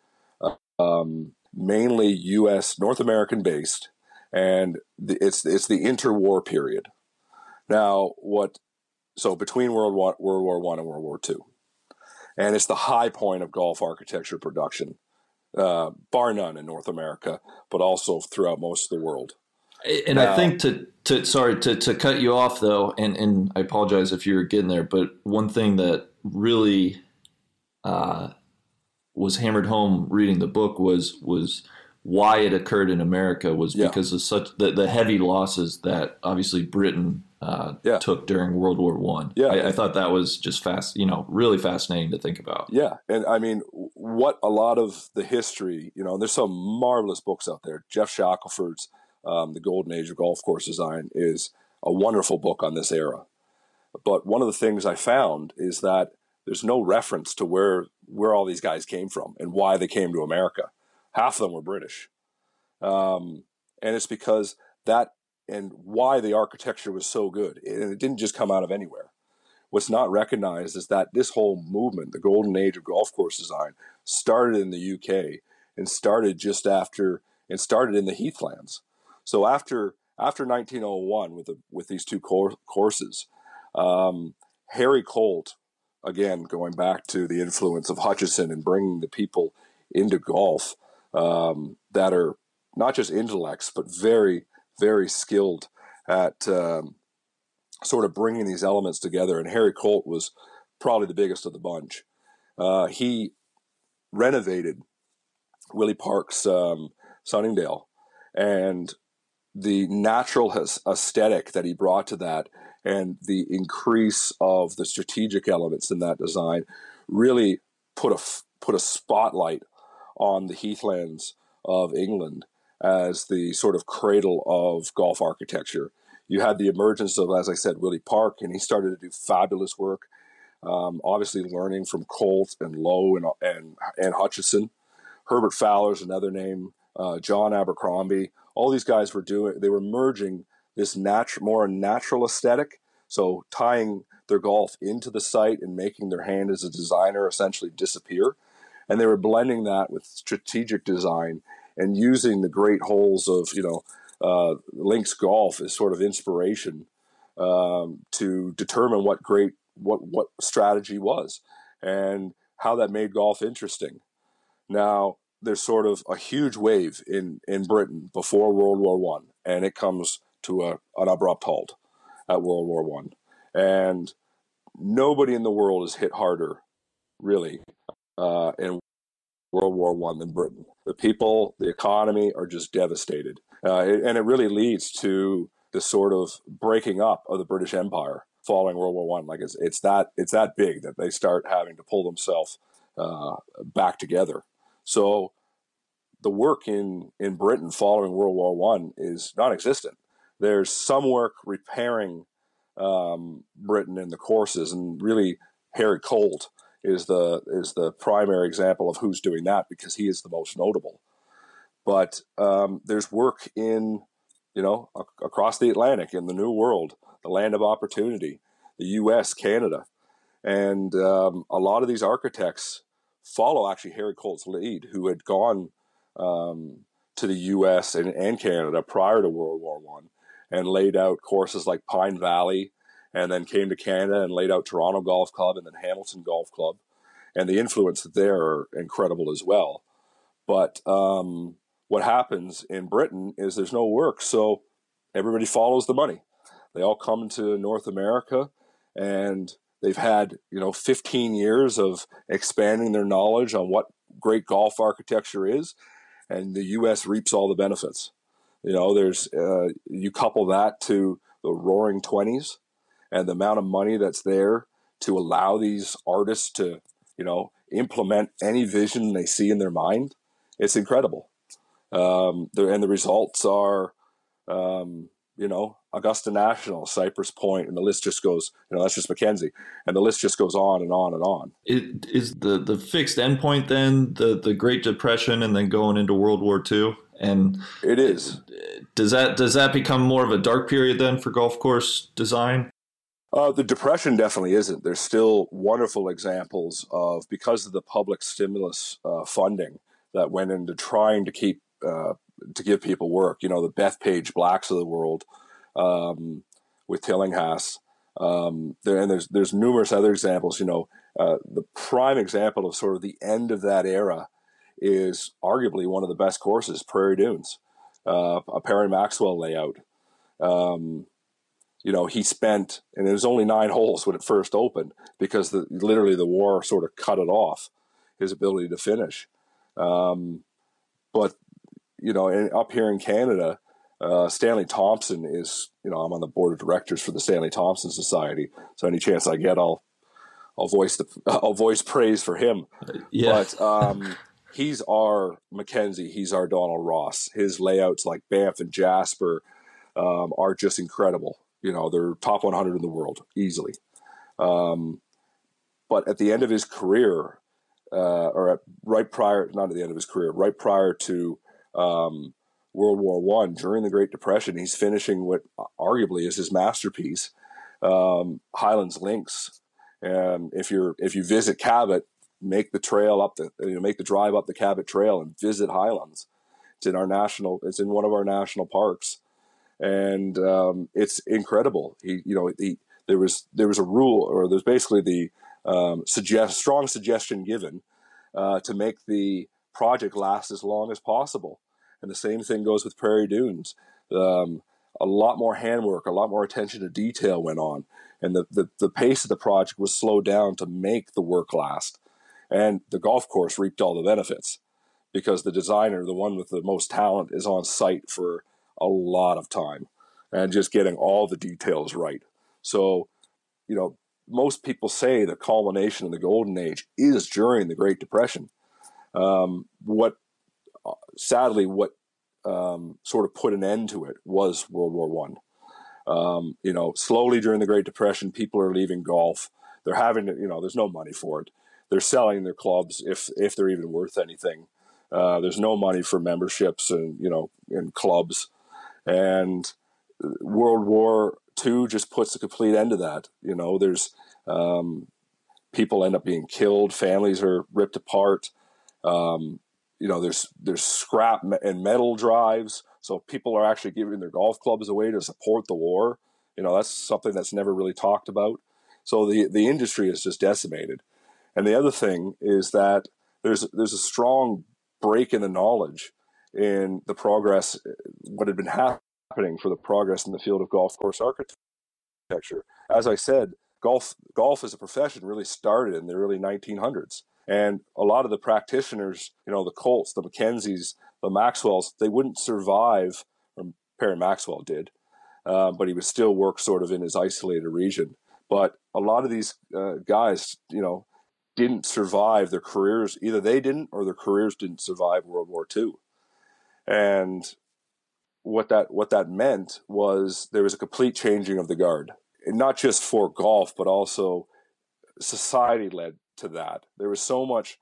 um, mainly U S North American based, and the, it's it's the interwar period. Now, what so between World War World War One and World War Two, and it's the high point of golf architecture production, uh, bar none in North America, but also throughout most of the world. And now, I think to, to sorry to, to cut you off though, and, and I apologize if you were getting there, but one thing that really uh, was hammered home reading the book was was why it occurred in America was yeah. because of such the, the heavy losses that obviously Britain uh, yeah. took during World War One. Yeah, I, I thought that was just fast, you know, really fascinating to think about. Yeah, and I mean, what a lot of the history, you know, and there's some marvelous books out there. Jeff Shackelford's Um, The Golden Age of Golf Course Design is a wonderful book on this era. But one of the things I found is that there's no reference to where where all these guys came from and why they came to America. Half of them were British. Um, and it's because that and why the architecture was so good. And it didn't just come out of anywhere. What's not recognized is that this whole movement, the Golden Age of Golf Course Design, started in the U K and started just after and started in the Heathlands. So after after nineteen oh one, with the, with these two cor- courses, um, Harry Colt, again going back to the influence of Hutchinson and bringing the people into golf um, that are not just intellects but very very skilled at um, sort of bringing these elements together. And Harry Colt was probably the biggest of the bunch. Uh, he renovated Willie Park's um, Sunningdale and the natural aesthetic that he brought to that and the increase of the strategic elements in that design really put a, put a spotlight on the Heathlands of England as the sort of cradle of golf architecture. You had the emergence of, as I said, Willie Park, and he started to do fabulous work, um, obviously learning from Colt and Lowe and, and, and Hutchinson. Herbert Fowler's another name, uh, John Abercrombie. All these guys were doing, they were merging this natural, more natural aesthetic. So tying their golf into the site and making their hand as a designer essentially disappear. And they were blending that with strategic design and using the great holes of, you know, uh, Lynx Golf as sort of inspiration um, to determine what great, what, what strategy was and how that made golf interesting. Now, there's sort of a huge wave in, in Britain before World War One, and it comes to a, an abrupt halt at World War One. And nobody in the world is hit harder, really, uh, in World War One than Britain. The people, the economy are just devastated. Uh, it, and it really leads to the sort of breaking up of the British Empire following World War One. Like it's, it's, that, it's that big that they start having to pull themselves uh, back together. So the work in, in Britain following World War One is non-existent. There's some work repairing um, Britain in the courses, and really Harry Colt is the is the primary example of who's doing that because he is the most notable. But um, there's work in you know, a- across the Atlantic in the New World, the land of opportunity, the U S, Canada. And um, a lot of these architects follow actually Harry Colt's lead, who had gone um, to the U S and, and Canada prior to World War One, and laid out courses like Pine Valley, and then came to Canada and laid out Toronto Golf Club and then Hamilton Golf Club. And the influence there are incredible as well. But um, what happens in Britain is there's no work, so everybody follows the money. They all come to North America, and they've had, you know, fifteen years of expanding their knowledge on what great golf architecture is, and the U S reaps all the benefits. You know, there's uh, you couple that to the Roaring Twenties and the amount of money that's there to allow these artists to, you know, implement any vision they see in their mind. It's incredible. Um, and the results are, um, you know, Augusta National, Cypress Point, and the list just goes, you know, that's just McKenzie. And the list just goes on and on and on. It, is the, the fixed endpoint then the, the Great Depression and then going into World War Two? And it is. Does that, does that become more of a dark period then for golf course design? Uh, the Depression definitely isn't. There's still wonderful examples of, because of the public stimulus uh, funding that went into trying to keep, uh, to give people work, you know, the Bethpage Blacks of the world um, with Tillinghast. Um, there, and there's, there's numerous other examples, you know, uh, the prime example of sort of the end of that era is arguably one of the best courses, Prairie Dunes, uh, a Perry Maxwell layout. Um, You know, he spent, and it was only nine holes when it first opened, because the, literally the war sort of cut it off, his ability to finish. Um, but, you know, and up here in Canada, uh, Stanley Thompson is, you know, I'm on the board of directors for the Stanley Thompson Society. So any chance I get, I'll, I'll voice the, I'll voice praise for him. Yeah. But um, he's our McKenzie. He's our Donald Ross. His layouts like Banff and Jasper um, are just incredible. You know, they're top one hundred in the world easily. Um, but at the end of his career, uh, or at, right prior, not at the end of his career, right prior to um, World War One, during the Great Depression, he's finishing what arguably is his masterpiece, um, Highlands Links. And if you're if you visit Cabot, make the trail up the you know, make the drive up the Cabot Trail and visit Highlands. It's in our national. It's in one of our national parks. And um, it's incredible. He, you know, he, there was there was a rule, or there's basically the um, suggest strong suggestion given uh, to make the project last as long as possible. And the same thing goes with Prairie Dunes. Um, a lot more handwork, a lot more attention to detail went on, and the, the the pace of the project was slowed down to make the work last. And the golf course reaped all the benefits, because the designer, the one with the most talent, is on site for a lot of time and just getting all the details right. So, you know, most people say the culmination of the golden age is during the Great Depression. Um, what, uh, sadly, what um, sort of put an end to it was World War One. Um, you know, slowly during the Great Depression, people are leaving golf. They're having to, you know, there's no money for it. They're selling their clubs if, if they're even worth anything. Uh, there's no money for memberships and, you know, and clubs. And World War Two just puts a complete end to that. You know, there's um, people end up being killed, families are ripped apart. Um, you know, there's there's scrap and metal drives, so people are actually giving their golf clubs away to support the war. You know, that's something that's never really talked about. So the the industry is just decimated. And the other thing is that there's there's a strong break in the knowledge in the progress, what had been happening for the progress in the field of golf course architecture. As I said, golf golf as a profession really started in the early nineteen hundreds. And a lot of the practitioners, you know, the Colts, the McKenzies, the Maxwells, they wouldn't survive, or Perry Maxwell did, uh, but he would still work sort of in his isolated region. But a lot of these uh, guys, you know, didn't survive their careers. Either they didn't or their careers didn't survive World War Two. And what that what that meant was there was a complete changing of the guard, and not just for golf, but also society led to that. There was so much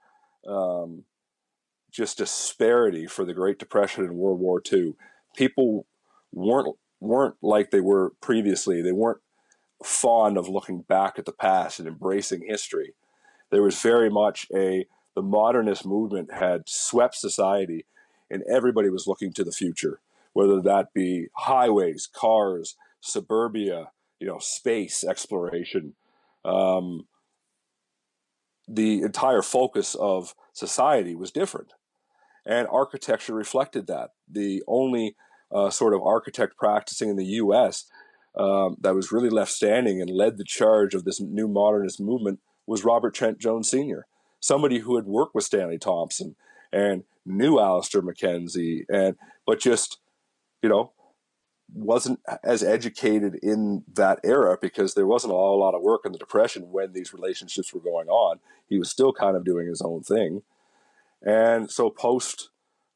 um, just disparity for the Great Depression and World War Two. People weren't weren't like they were previously. They weren't fond of looking back at the past and embracing history. There was very much a the modernist movement had swept society, and everybody was looking to the future, whether that be highways, cars, suburbia, you know, space exploration. Um, the entire focus of society was different, and architecture reflected that. The only uh, sort of architect practicing in the U S um, that was really left standing and led the charge of this new modernist movement was Robert Trent Jones Senior, somebody who had worked with Stanley Thompson and knew Alistair McKenzie, and but just, you know, wasn't as educated in that era because there wasn't a lot of work in the Depression when these relationships were going on. He was still kind of doing his own thing. And so post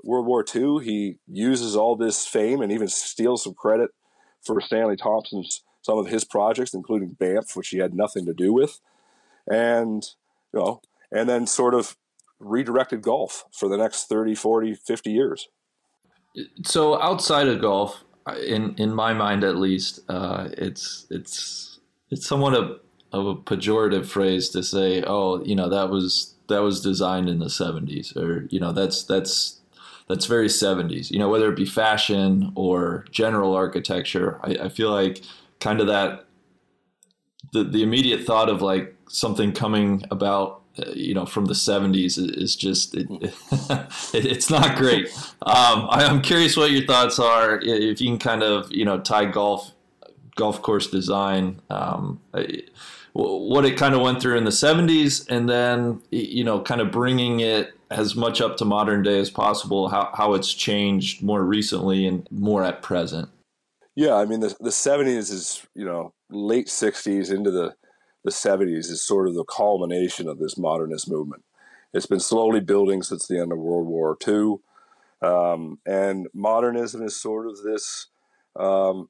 World War Two, he uses all this fame and even steals some credit for Stanley Thompson's, some of his projects, including Banff, which he had nothing to do with. And, you know, and then sort of redirected golf for the next thirty, forty, fifty years. So outside of golf, in in my mind at least, uh, it's it's it's somewhat of, of a pejorative phrase to say, oh, you know, that was that was designed in the seventies, or, you know, that's that's that's very seventies. You know, whether it be fashion or general architecture, I, I feel like kind of that the the immediate thought of like something coming about, you know, from the seventies is just, it, it, it's not great. Um, I, I'm curious what your thoughts are, if you can kind of, you know, tie golf, golf course design, um, what it kind of went through in the seventies, and then, you know, kind of bringing it as much up to modern day as possible, how, how it's changed more recently and more at present. Yeah. I mean, the, the seventies is, you know, late sixties into the, the seventies is sort of the culmination of this modernist movement. It's been slowly building since the end of World War Two. Um, and modernism is sort of this, um,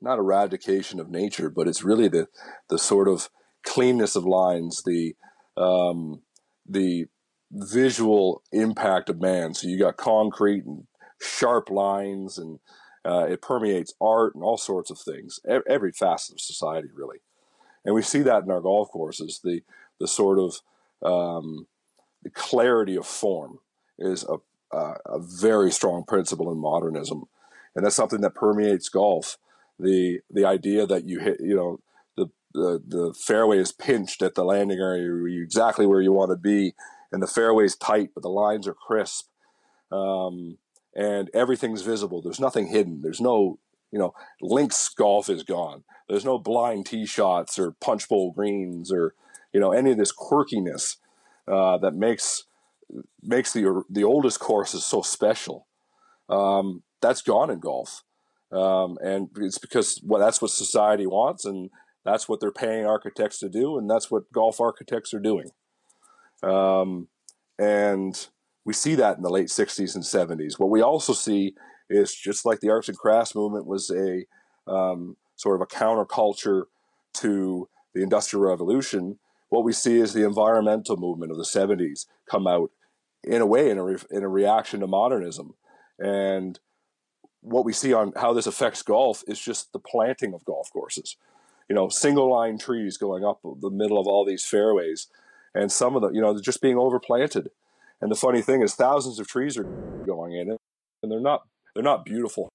not eradication of nature, but it's really the, the sort of cleanness of lines, the, um, the visual impact of man. So you got concrete and sharp lines, and uh, it permeates art and all sorts of things, every facet of society, really. And we see that in our golf courses. The the sort of um, the clarity of form is a, a, a very strong principle in modernism, and that's something that permeates golf. The the idea that you hit, you know, the the, the fairway is pinched at the landing area, exactly where you want to be, and the fairway's tight, but the lines are crisp, um, and everything's visible. There's nothing hidden. There's no You know, links golf is gone. There's no blind tee shots or punch bowl greens or, you know, any of this quirkiness uh, that makes makes the the oldest courses so special. Um, that's gone in golf, um, and it's because well, that's what society wants, and that's what they're paying architects to do, and that's what golf architects are doing. Um, and we see that in the late sixties and seventies. What we also see is just like the arts and crafts movement was a um, sort of a counterculture to the Industrial Revolution, what we see is the environmental movement of the seventies come out in a way in a, re- in a reaction to modernism. And what we see on how this affects golf is just the planting of golf courses. You know, single line trees going up the middle of all these fairways, and some of them, you know, they're just being overplanted. And the funny thing is thousands of trees are going in, and they're not They're not beautiful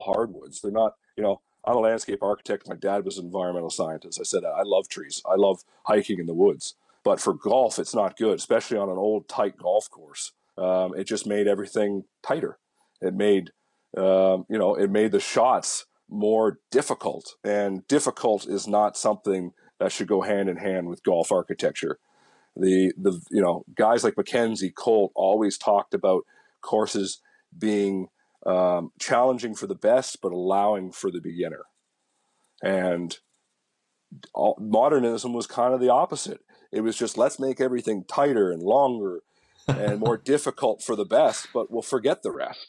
hardwoods. They're not, you know, I'm a landscape architect. My dad was an environmental scientist. I said, I love trees. I love hiking in the woods. But for golf, it's not good, especially on an old, tight golf course. Um, it just made everything tighter. It made, um, you know, it made the shots more difficult. And difficult is not something that should go hand in hand with golf architecture. The, the you know, guys like McKenzie, Colt always talked about courses being Um, challenging for the best, but allowing for the beginner. And all, modernism was kind of the opposite. It was just, let's make everything tighter and longer and more difficult for the best, but we'll forget the rest.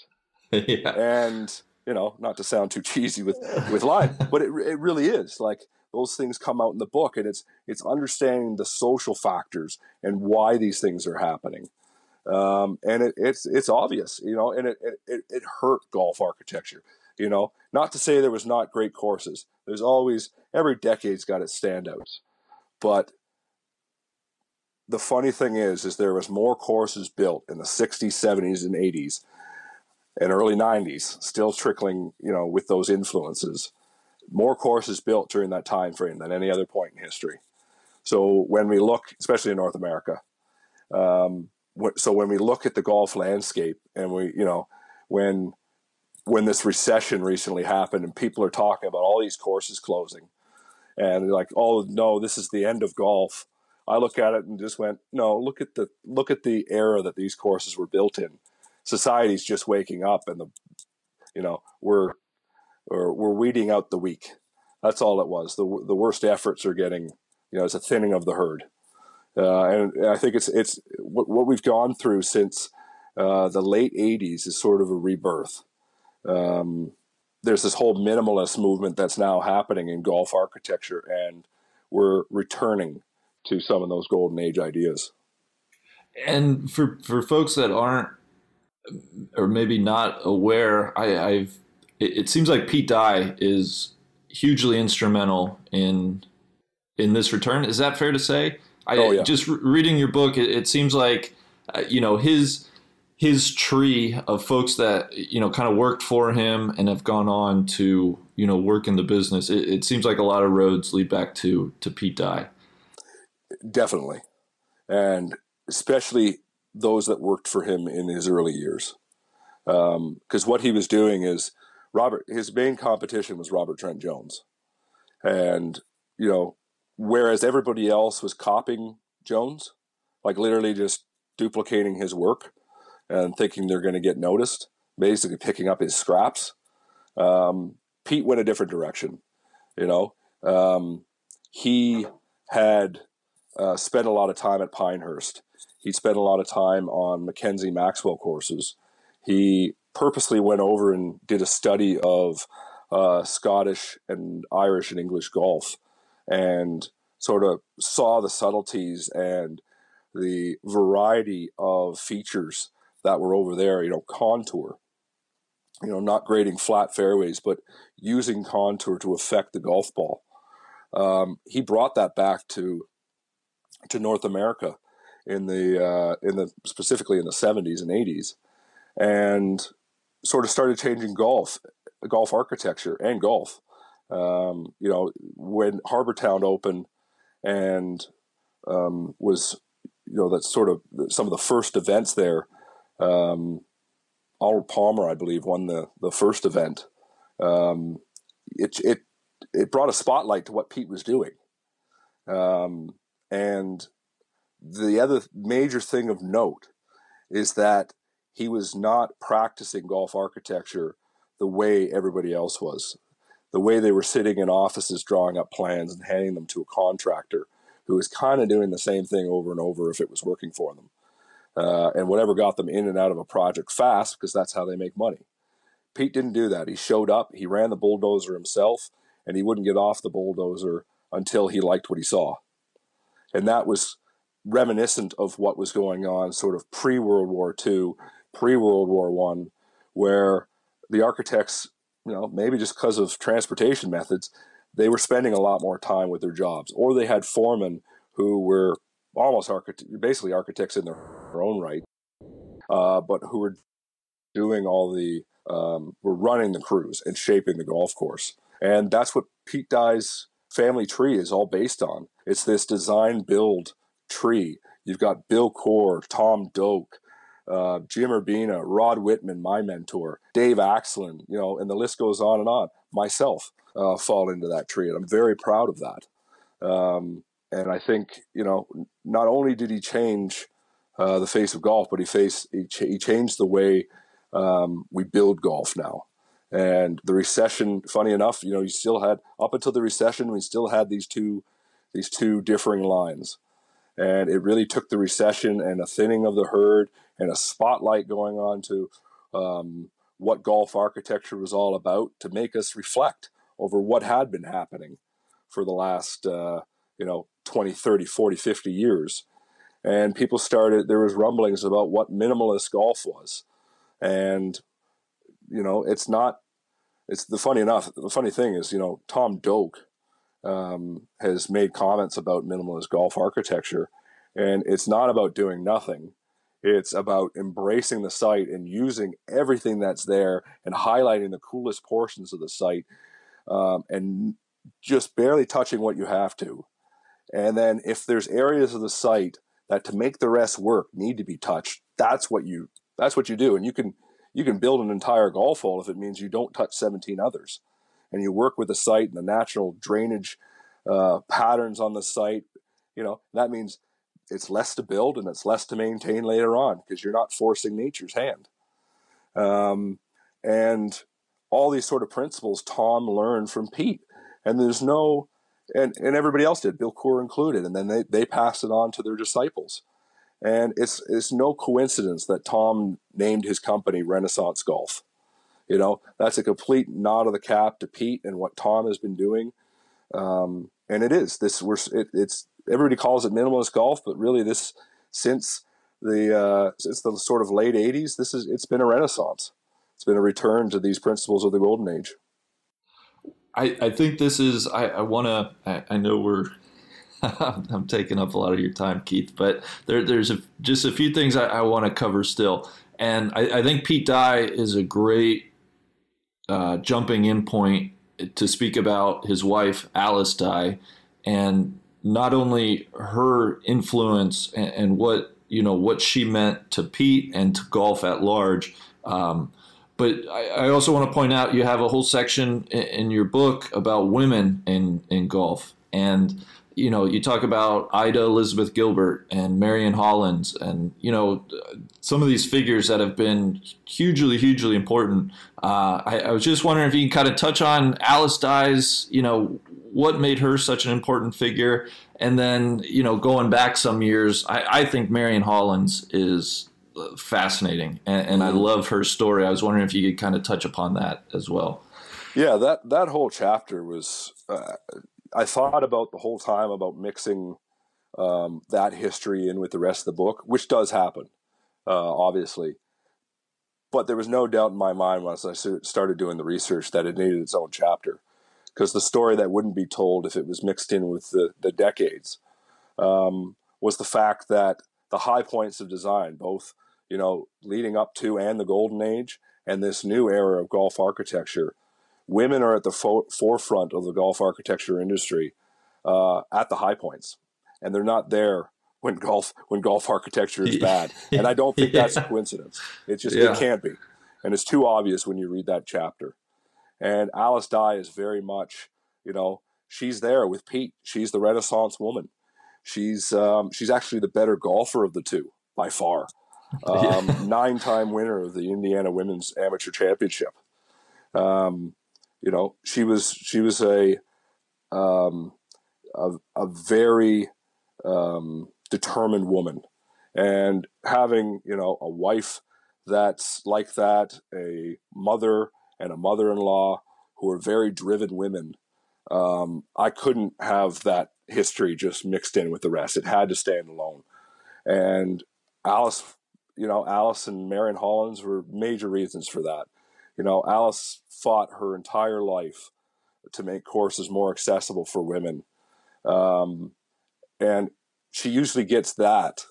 Yeah. And, you know, not to sound too cheesy with, with line, but it it really is. Like, those things come out in the book, and it's, it's understanding the social factors and why these things are happening. Um, and it, it's, it's obvious, you know, and it, it, it hurt golf architecture. You know, not to say there was not great courses. There's always, every decade's got its standouts. But the funny thing is, is there was more courses built in the sixties, seventies, and eighties and early nineties, still trickling, you know, with those influences. More courses built during that time frame than any other point in history. So when we look, especially in North America, um, so when we look at the golf landscape and we, you know, when when this recession recently happened and people are talking about all these courses closing and they're like, oh, no, this is the end of golf. I look at it and just went, no, look at the look at the era that these courses were built in. Society's just waking up and, the, you know, we're, or we're weeding out the weak. That's all it was. The the worst efforts are getting, you know, it's a thinning of the herd. Uh, and I think it's it's what, what we've gone through since uh, the late eighties is sort of a rebirth. Um, there's this whole minimalist movement that's now happening in golf architecture, and we're returning to some of those golden age ideas. And for, for folks that aren't or maybe not aware, I, I've it seems like Pete Dye is hugely instrumental in in this return. Is that fair to say? I, oh, yeah. Just re- reading your book, it, it seems like uh, you know his his tree of folks that you know kind of worked for him and have gone on to you know work in the business. It, it seems like a lot of roads lead back to to Pete Dye. Definitely, and especially those that worked for him in his early years, because um, what he was doing is. Robert, his main competition was Robert Trent Jones. And, you know, whereas everybody else was copying Jones, like literally just duplicating his work and thinking they're going to get noticed, basically picking up his scraps, um, Pete went a different direction. You know, um, he had uh, spent a lot of time at Pinehurst. He'd spent a lot of time on Mackenzie Maxwell courses. He purposely went over and did a study of uh, Scottish and Irish and English golf and sort of saw the subtleties and the variety of features that were over there, you know, contour, you know, not grading flat fairways, but using contour to affect the golf ball. Um, he brought that back to to North America in the uh, in the specifically in the seventies and eighties and sort of started changing golf, golf architecture and golf. Um, you know, when Harbortown opened and um, was, you know, that's sort of some of the first events there. Um, Arnold Palmer, I believe, won the, the first event. Um, it, it, it brought a spotlight to what Pete was doing. Um, and the other major thing of note is that he was not practicing golf architecture the way everybody else was, the way they were sitting in offices drawing up plans and handing them to a contractor who was kind of doing the same thing over and over if it was working for them. Uh, and whatever got them in and out of a project fast, because that's how they make money. Pete didn't do that. He showed up, he ran the bulldozer himself, and he wouldn't get off the bulldozer until he liked what he saw. And that was reminiscent of what was going on sort of pre-World War Two, pre-World War One, where the architects, you know, maybe just because of transportation methods, they were spending a lot more time with their jobs, or they had foremen who were almost architect, basically architects in their own right, uh, but who were doing all the, um, were running the crews and shaping the golf course. And that's what Pete Dye's family tree is all based on. It's this design-build tree. You've got Bill Coore, Tom Dunn, Uh, Jim Urbina, Rod Whitman, my mentor, Dave Axland, you know, and the list goes on and on. Myself uh, fall into that tree, and I'm very proud of that. Um, and I think, you know, not only did he change uh, the face of golf, but he faced he, ch- he changed the way um, we build golf now. And the recession, funny enough, you know, you still had up until the recession, we still had these two these two differing lines. And it really took the recession and a thinning of the herd and a spotlight going on to um, what golf architecture was all about to make us reflect over what had been happening for the last, uh, you know, twenty, thirty, forty, fifty years. And people started, there was rumblings about what minimalist golf was. And, you know, it's not, it's the funny enough, the funny thing is, you know, Tom Doak um, has made comments about minimalist golf architecture, and it's not about doing nothing. It's about embracing the site and using everything that's there and highlighting the coolest portions of the site, um, and just barely touching what you have to. And then if there's areas of the site that to make the rest work need to be touched, that's what you that's what you do. And you can you can build an entire golf hole if it means you don't touch seventeen others. And you work with the site and the natural drainage uh, patterns on the site. You know, that means it's less to build and it's less to maintain later on because you're not forcing nature's hand. Um, and all these sort of principles Tom learned from Pete. And there's no, and, and everybody else did, Bill Coore included, and then they, they passed it on to their disciples. And it's it's no coincidence that Tom named his company Renaissance Golf. You know, that's a complete nod of the cap to Pete and what Tom has been doing. Um, and it is this we're it, it's everybody calls it minimalist golf, but really this since the uh, since the sort of late eighties, this is it's been a renaissance. It's been a return to these principles of the Golden Age. I, I think this is, I, I want to, I, I know we're, I'm taking up a lot of your time, Keith, but there, there's a, just a few things I, I want to cover still. And I, I think Pete Dye is a great uh, jumping in point to speak about his wife, Alice Dye, and not only her influence and, and what, you know, what she meant to Pete and to golf at large, um, but I also want to point out you have a whole section in your book about women in, in golf. And, you know, you talk about Ida Elizabeth Gilbert and Marion Hollins and, you know, some of these figures that have been hugely, hugely important. Uh, I, I was just wondering if you can kind of touch on Alice Dye's, you know, what made her such an important figure. And then, you know, going back some years, I, I think Marion Hollins is fascinating, and, and I love her story. I was wondering if you could kind of touch upon that as well. Yeah, that that whole chapter was uh, I thought about the whole time about mixing um, that history in with the rest of the book, which does happen, uh, obviously. But there was no doubt in my mind once I started doing the research that it needed its own chapter, because the story that wouldn't be told if it was mixed in with the, the decades um, was the fact that the high points of design, both you know, leading up to and the Golden Age and this new era of golf architecture, women are at the fo- forefront of the golf architecture industry uh, at the high points, and they're not there when golf when golf architecture is bad. And I don't think yeah. that's a coincidence. It just yeah. it can't be, and it's too obvious when you read that chapter. And Alice Dye is very much, you know, she's there with Pete. She's the Renaissance woman. She's um, she's actually the better golfer of the two by far. um, nine-time winner of the Indiana Women's Amateur Championship. Um, you know, she was she was a um, a, a very um, determined woman, and having you know a wife that's like that, a mother and a mother-in-law who are very driven women. Um, I couldn't have that history just mixed in with the rest. It had to stand alone, and Alice. You know, Alice and Marion Hollins were major reasons for that. You know, Alice fought her entire life to make courses more accessible for women. Um, and she usually gets that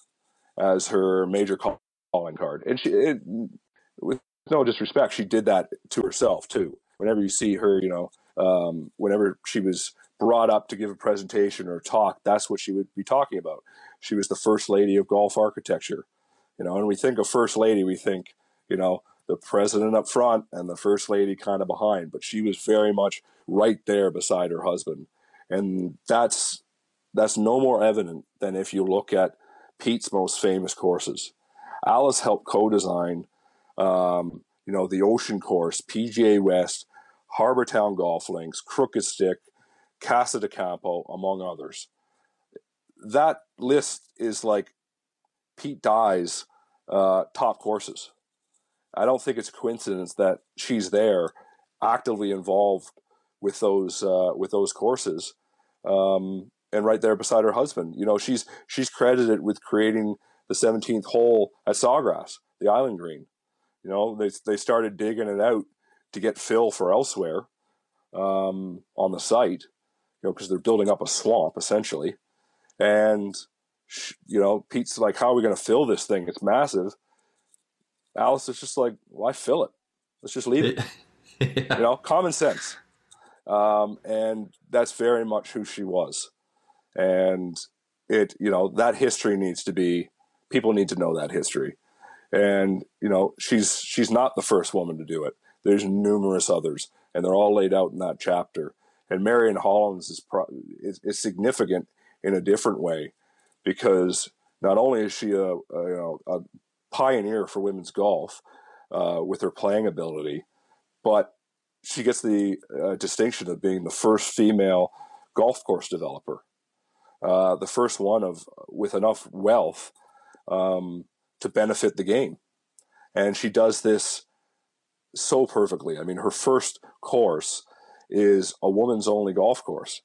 as her major calling card. And she, it, with no disrespect, she did that to herself too. Whenever you see her, you know, um, whenever she was brought up to give a presentation or talk, that's what she would be talking about. She was the first lady of golf architecture. You know, and we think of First Lady, we think, you know, the president up front and the First Lady kind of behind. But she was very much right there beside her husband. And that's that's no more evident than if you look at Pete's most famous courses. Alice helped co-design, um, you know, the Ocean Course, P G A West, Harbortown Golf Links, Crooked Stick, Casa de Campo, among others. That list is like Pete Dye's uh, top courses. I don't think it's a coincidence that she's there, actively involved with those uh, with those courses, um, and right there beside her husband. You know, she's she's credited with creating the seventeenth hole at Sawgrass, the Island Green. You know, they they started digging it out to get fill for elsewhere um, on the site, you know, because they're building up a swamp essentially. And, you know, Pete's like, how are we going to fill this thing? It's massive. Alistair's just like, why fill it? Let's just leave it. Yeah. You know, common sense. Um, and that's very much who she was. And it, you know, that history needs to be, people need to know that history. And, you know, she's, she's not the first woman to do it. There's numerous others, and they're all laid out in that chapter. And Marion Hollins is, pro- is, is significant in a different way, because not only is she a, a, you know, a pioneer for women's golf uh, with her playing ability, but she gets the uh, distinction of being the first female golf course developer, uh, the first one of with enough wealth um, to benefit the game. And she does this so perfectly. I mean, her first course is a woman's only golf course.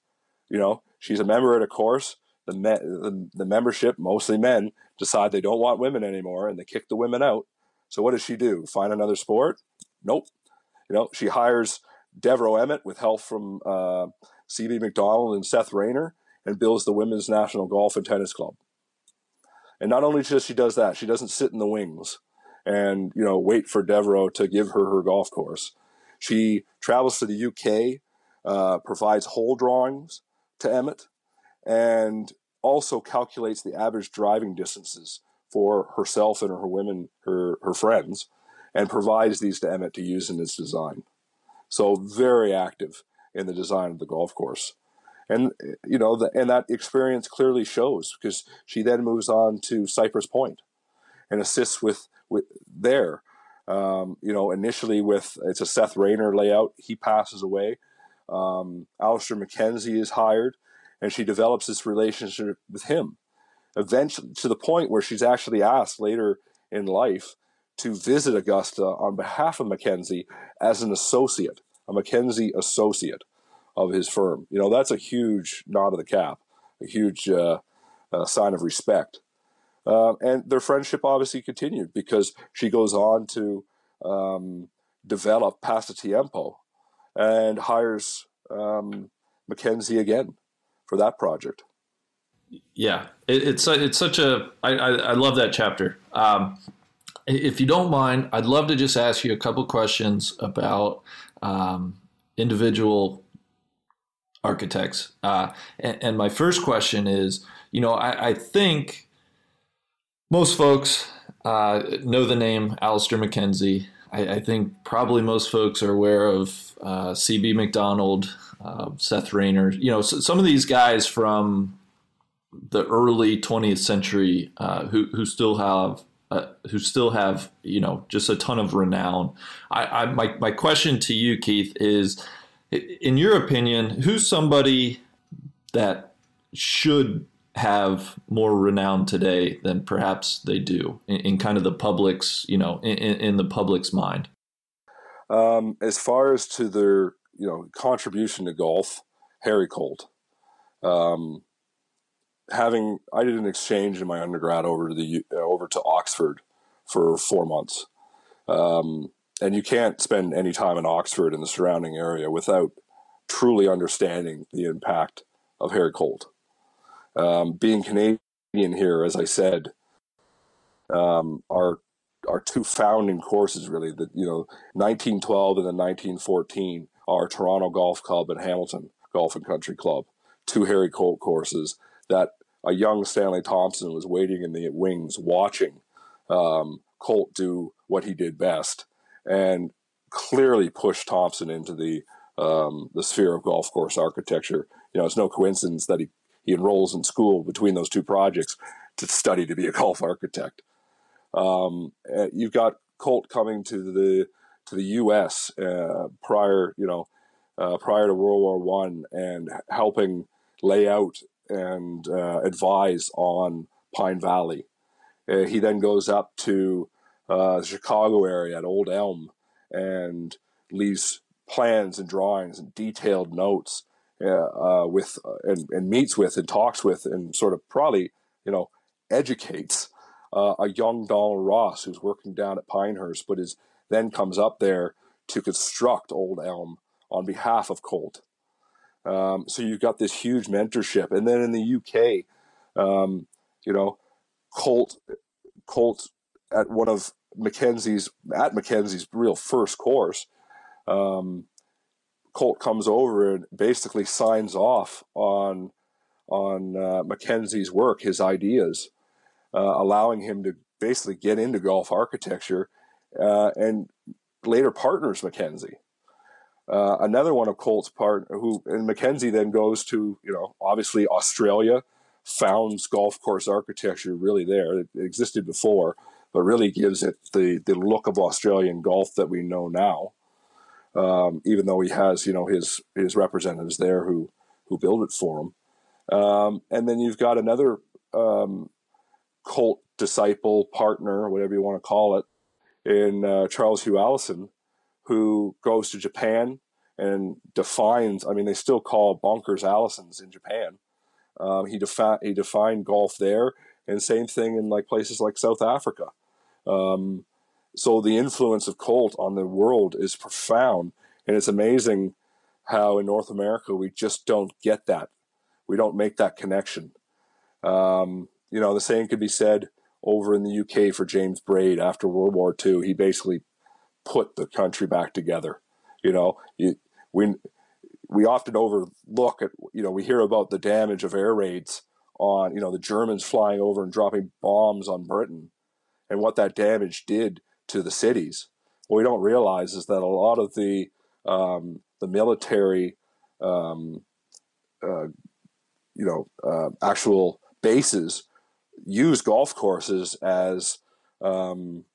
You know, she's a member at a course. The, me- the, the membership, mostly men, decide they don't want women anymore, and they kick the women out. So what does she do? Find another sport? Nope. You know, she hires Devereux Emmett with help from uh, C B McDonald and Seth Rayner, and builds the Women's National Golf and Tennis Club. And not only does she does that, she doesn't sit in the wings and, you know, wait for Devereux to give her her golf course. She travels to the U K, uh, provides hole drawings to Emmett, and also calculates the average driving distances for herself and her women, her, her friends, and provides these to Emmett to use in his design. So very active in the design of the golf course. And, you know, the, and that experience clearly shows, because she then moves on to Cypress Point and assists with, with there, um, you know, initially with, it's a Seth Rayner layout. He passes away. Um, Alistair McKenzie is hired, and she develops this relationship with him, eventually to the point where she's actually asked later in life to visit Augusta on behalf of McKenzie as an associate, a McKenzie associate of his firm. You know, that's a huge nod of the cap, a huge uh, uh, sign of respect. Uh, and their friendship obviously continued, because she goes on to um, develop Pasatiempo and hires um, McKenzie again for that project. Yeah, it, it's, it's such a, I, I, I love that chapter. Um, If you don't mind, I'd love to just ask you a couple questions about um, individual architects. Uh, and, and my first question is, you know, I, I think most folks uh, know the name Alistair McKenzie. I, I think probably most folks are aware of uh, C B McDonald, uh, Seth Rayner, you know, so, some of these guys from the early twentieth century uh, who, who still have Uh, who still have, you know, just a ton of renown. I, I my my question to you, Keith, is, in your opinion, who's somebody that should have more renown today than perhaps they do in, in kind of the public's, you know, in, in the public's mind? Um, as far as to their, you know, contribution to golf, Harry Colt. Um, Having, I did an exchange in my undergrad over to the over to Oxford for four months, um, and you can't spend any time in Oxford and the surrounding area without truly understanding the impact of Harry Colt. Um, being Canadian here, as I said, um, our our two founding courses, really, that, you know, nineteen twelve and then nineteen fourteen, are Toronto Golf Club and Hamilton Golf and Country Club, two Harry Colt courses that a young Stanley Thompson was waiting in the wings, watching um, Colt do what he did best, and clearly pushed Thompson into the um, the sphere of golf course architecture. You know, it's no coincidence that he, he enrolls in school between those two projects to study to be a golf architect. Um, you've got Colt coming to the to the U S uh, prior, you know, uh, prior to World War One, and helping lay out and uh, advise on Pine Valley. Uh, he then goes up to uh, the Chicago area at Old Elm and leaves plans and drawings and detailed notes uh, uh, with uh, and, and meets with and talks with and sort of probably, you know, educates uh, a young Donald Ross who's working down at Pinehurst, but is then comes up there to construct Old Elm on behalf of Colt. Um, so you've got this huge mentorship. And then in the U K, um, you know, Colt, Colt at one of Mackenzie's, at Mackenzie's real first course, um, Colt comes over and basically signs off on on uh, Mackenzie's work, his ideas, uh, allowing him to basically get into golf architecture, uh, and later partners Mackenzie. Uh, another one of Colt's part, who and Mackenzie then goes to, you know, obviously Australia, founds golf course architecture really there. It existed before, but really gives it the the look of Australian golf that we know now. Um, even though he has, you know, his his representatives there who who build it for him. Um, and then you've got another um, Colt disciple, partner, whatever you want to call it, in uh, Charles Hugh Allison, who goes to Japan and defines, I mean, they still call bunkers Allisons in Japan. Um, he, defi- he defined golf there, and same thing in like places like South Africa. Um, so the influence of Colt on the world is profound, and it's amazing how in North America we just don't get that. We don't make that connection. Um, you know, the same could be said over in the U K for James Braid after World War Two. He basically put the country back together. You know, you, we we often overlook at, you know, we hear about the damage of air raids on, you know, the Germans flying over and dropping bombs on Britain and what that damage did to the cities. What we don't realize is that a lot of the, um, the military, um, uh, you know, uh, actual bases use golf courses as um,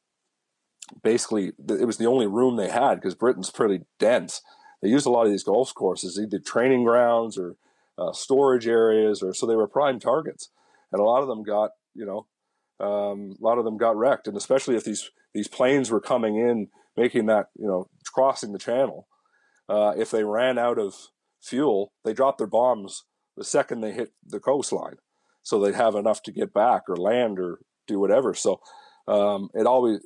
basically th- it was the only room they had because Britain's pretty dense. They used a lot of these golf courses, either training grounds or uh, storage areas, or so they were prime targets. And a lot of them got, you know, um, a lot of them got wrecked. And especially if these these planes were coming in, making that, you know, crossing the channel, uh, if they ran out of fuel, they dropped their bombs the second they hit the coastline, so they'd have enough to get back or land or do whatever. So um, it always,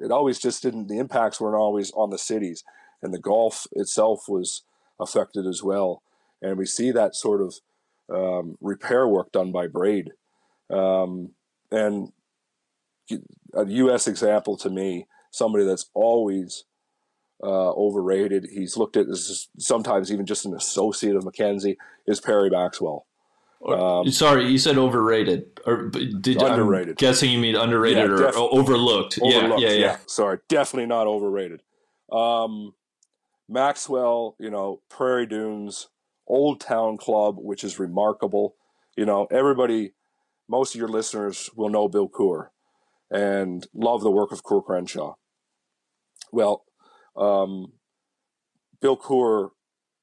it always just didn't. The impacts weren't always on the cities, and the golf itself was affected as well. And we see that sort of um, repair work done by Braid. Um, and a U S example to me, somebody that's always Uh, overrated. He's looked at as sometimes even just an associate of Mackenzie, is Perry Maxwell. Um, Sorry, you said overrated. Or did underrated? I'm guessing you mean underrated, yeah, or def- overlooked. overlooked. Yeah, yeah, yeah, yeah. Sorry, definitely not overrated. Um, Maxwell, you know, Prairie Dunes, Old Town Club, which is remarkable. You know, everybody, most of your listeners will know Bill Coore and love the work of Coore Crenshaw. Well, Um, Bill Coore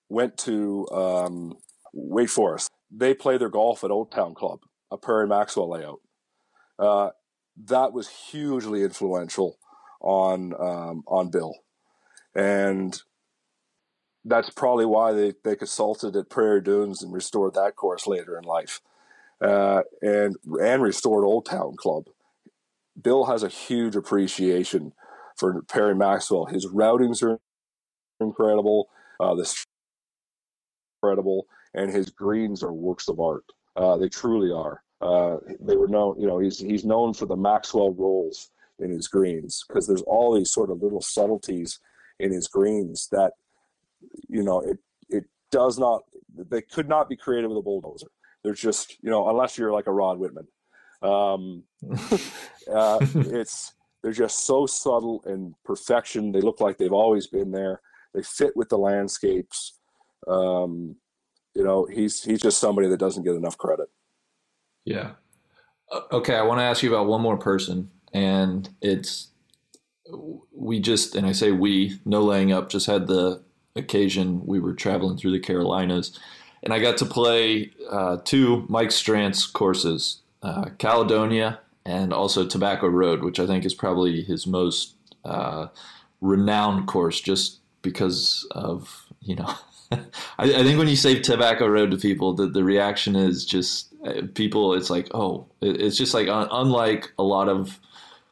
went to um, Wake Forest. They play their golf at Old Town Club, a Perry Maxwell layout. Uh, that was hugely influential on um, on Bill, and that's probably why they, they consulted at Prairie Dunes and restored that course later in life, uh, and and restored Old Town Club. Bill has a huge appreciation for Perry Maxwell. His routings are incredible, uh, the streets are incredible, and his greens are works of art. Uh, they truly are. Uh, they were known, you know, he's he's known for the Maxwell rolls in his greens, because there's all these sort of little subtleties in his greens that, you know, it it does not, they could not be created with a bulldozer. They're just, you know, unless you're like a Rod Whitman. Um, uh, it's, They're just so subtle and perfection. They look like they've always been there. They fit with the landscapes. Um, you know, he's he's just somebody that doesn't get enough credit. Yeah. Okay, I want to ask you about one more person, and it's we just and I say we no laying up just had the occasion we were traveling through the Carolinas, and I got to play uh, two Mike Strantz courses, uh, Caledonia and also Tobacco Road, which I think is probably his most uh, renowned course, just because of, you know, I, I think when you say Tobacco Road to people, the, the reaction is just people, it's like, oh, it, it's just like un- unlike a lot of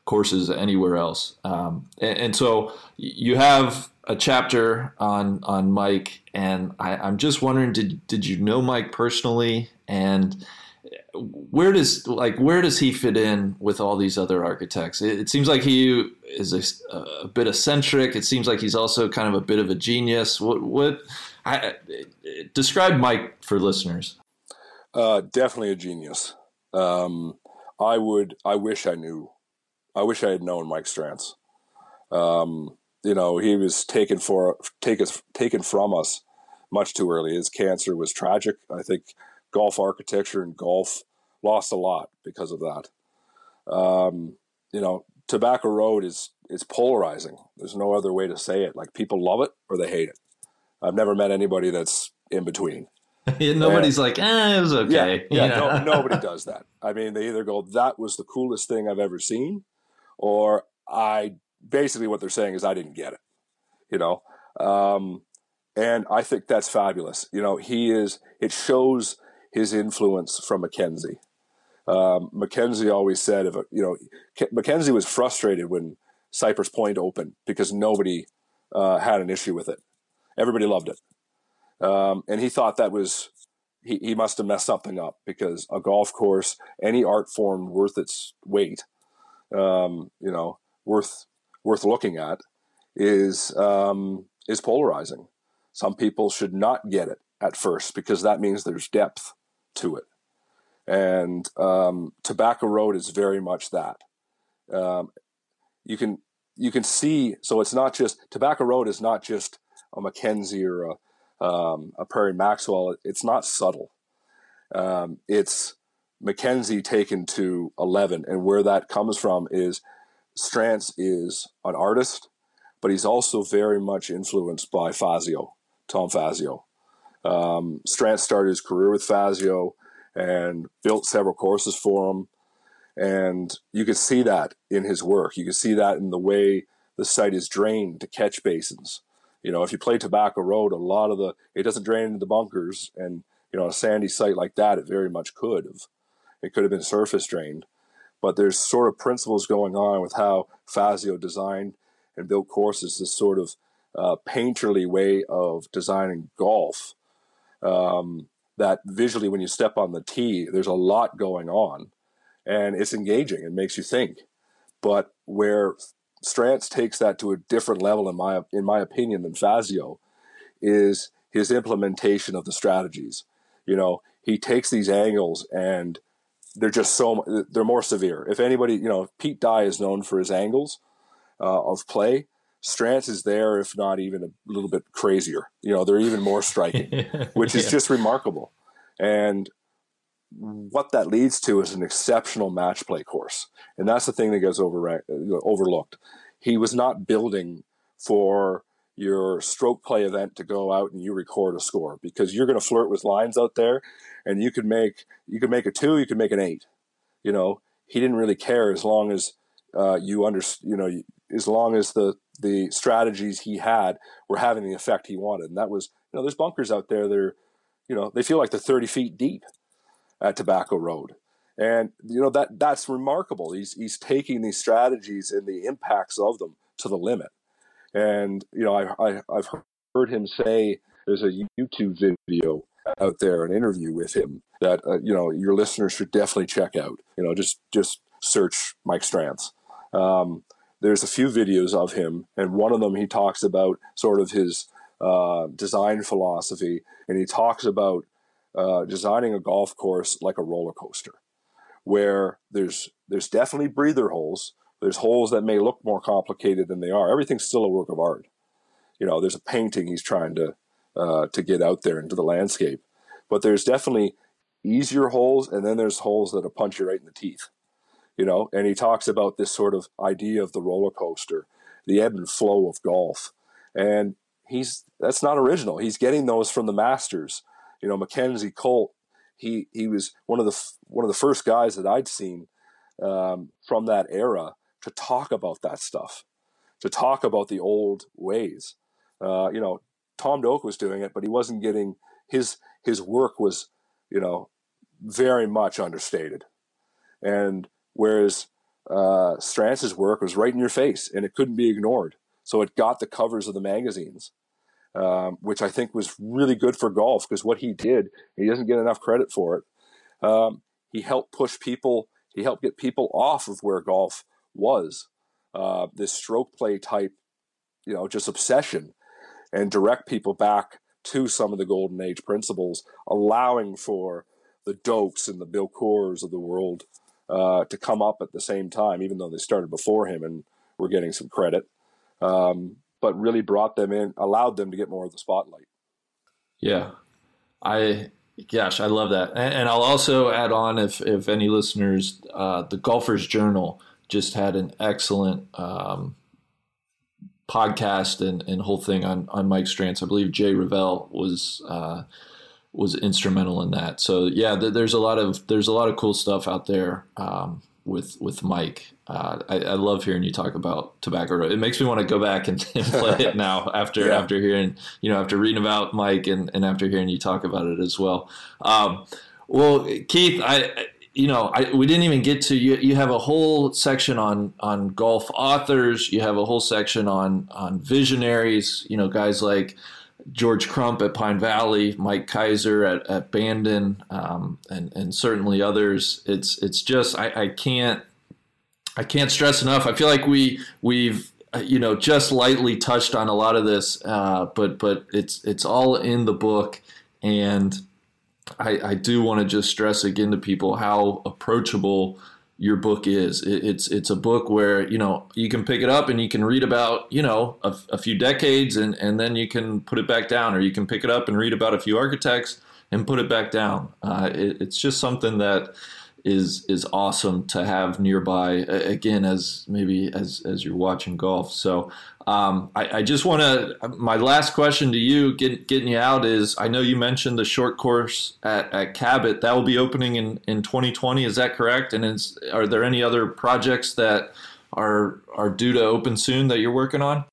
courses anywhere else. Um, and, and so you have a chapter on on Mike, and I, I'm just wondering, did did you know Mike personally, and where does like where does he fit in with all these other architects? It, it seems like he is a, a bit eccentric. It seems like he's also kind of a bit of a genius. What what I, describe Mike for listeners. Uh, definitely a genius. Um, I would. I wish I knew. I wish I had known Mike Strantz. Um, you know, he was taken for take us taken from us much too early. His cancer was tragic. I think golf architecture and golf lost a lot because of that. Um, you know, Tobacco Road is is polarizing. There's no other way to say it. Like, people love it or they hate it. I've never met anybody that's in between. Nobody's and, like, eh, it was okay. Yeah, yeah, yeah. No, nobody does that. I mean, they either go, that was the coolest thing I've ever seen, or I basically what they're saying is I didn't get it, you know? Um, and I think that's fabulous. You know, he is, it shows his influence from McKenzie. Um, McKenzie always said, if a, you know, McKenzie was frustrated when Cypress Point opened because nobody uh, had an issue with it. Everybody loved it. Um, and he thought that was, he, he must have messed something up, because a golf course, any art form worth its weight, um, you know, worth worth looking at, is um, is polarizing. Some people should not get it at first, because that means there's depth to it. And um, Tobacco Road is very much that. Um, you can you can see, so it's not just, Tobacco Road is not just a McKenzie or a Um, a Perry Maxwell. It's not subtle. Um, it's McKenzie taken to eleven, and where that comes from is Strantz is an artist, but he's also very much influenced by Fazio, Tom Fazio. Um, Strantz started his career with Fazio and built several courses for him, and you can see that in his work. You can see that in the way the site is drained to catch basins. You know, if you play Tobacco Road, a lot of the, it doesn't drain into the bunkers, and, you know, a sandy site like that, it very much could have. It could have been surface drained. But there's sort of principles going on with how Fazio designed and built courses, this sort of uh, painterly way of designing golf, um, that visually when you step on the tee, there's a lot going on, and it's engaging and makes you think. But where Strantz takes that to a different level, in my in my opinion, than Fazio, is his implementation of the strategies. You know, he takes these angles, and they're just so they're more severe. If anybody, you know, Pete Dye is known for his angles uh, of play. Strantz is there, if not even a little bit crazier. You know, they're even more striking, which is yeah. just remarkable. And what that leads to is an exceptional match play course. And that's the thing that gets over, overlooked. He was not building for your stroke play event to go out and you record a score, because you're going to flirt with lines out there, and you could make, you could make a two, you could make an eight, you know, he didn't really care, as long as uh, you under, you know, as long as the, the strategies he had were having the effect he wanted. And that was, you know, there's bunkers out there that are, you know, they feel like they're thirty feet deep at Tobacco Road. And, you know, that that's remarkable. He's he's taking these strategies and the impacts of them to the limit. And, you know, I, I, I've heard him say, there's a YouTube video out there, an interview with him that, uh, you know, your listeners should definitely check out. You know, just just search Mike Strantz. Um, there's a few videos of him, and one of them he talks about sort of his uh, design philosophy, and he talks about Uh, designing a golf course like a roller coaster, where there's there's definitely breather holes. There's holes that may look more complicated than they are. Everything's still a work of art. You know, there's a painting he's trying to uh, to get out there into the landscape, but there's definitely easier holes, and then there's holes that'll punch you right in the teeth. You know, and he talks about this sort of idea of the roller coaster, the ebb and flow of golf, and he's that's not original. He's getting those from the masters. You know, McKenzie, Colt, he he was one of the one of the first guys that I'd seen um, from that era to talk about that stuff, to talk about the old ways. Uh, you know, Tom Doak was doing it, but he wasn't getting his his work was, you know, very much understated. And whereas uh, Strass's work was right in your face, and it couldn't be ignored. So it got the covers of the magazines, um, which I think was really good for golf, because what he did, he doesn't get enough credit for it. Um, he helped push people. He helped get people off of where golf was, uh, this stroke play type, you know, just obsession, and direct people back to some of the golden age principles, allowing for the Dokes and the Bill Coores of the world uh, to come up at the same time, even though they started before him and were getting some credit, um, but really brought them in, allowed them to get more of the spotlight. Yeah. I, gosh, I love that. And, and I'll also add on, if, if any listeners, uh, the Golfer's Journal just had an excellent um, podcast and, and whole thing on, on Mike Strantz. I believe Jay Revelle was, uh, was instrumental in that. So yeah, th- there's a lot of, there's a lot of cool stuff out there, um, with, with Mike. Uh, I, I love hearing you talk about Tobacco Road. It makes me want to go back and, and play it now after, yeah. after hearing, you know, after reading about Mike and, and after hearing you talk about it as well. Um, well, Keith, I, you know, I, we didn't even get to you. You have a whole section on, on golf authors. You have a whole section on, on visionaries, you know, guys like George Crump at Pine Valley, Mike Kaiser at, at Bandon, um, and, and certainly others. It's, it's just, I, I can't, I can't stress enough. I feel like we, we've, you know, just lightly touched on a lot of this, uh, but, but it's, it's all in the book. And I, I do want to just stress again to people how approachable your book is. It, it's, it's a book where, you know, you can pick it up and you can read about, you know, a, a few decades and, and then you can put it back down, or you can pick it up and read about a few architects and put it back down. Uh, it, it's just something that is, is awesome to have nearby, again, as maybe as, as you're watching golf. So um, I, I just want to, my last question to you, get, getting you out, is, I know you mentioned the short course at, at Cabot that will be opening in, in twenty twenty. Is that correct? And is, are there any other projects that are, are due to open soon that you're working on?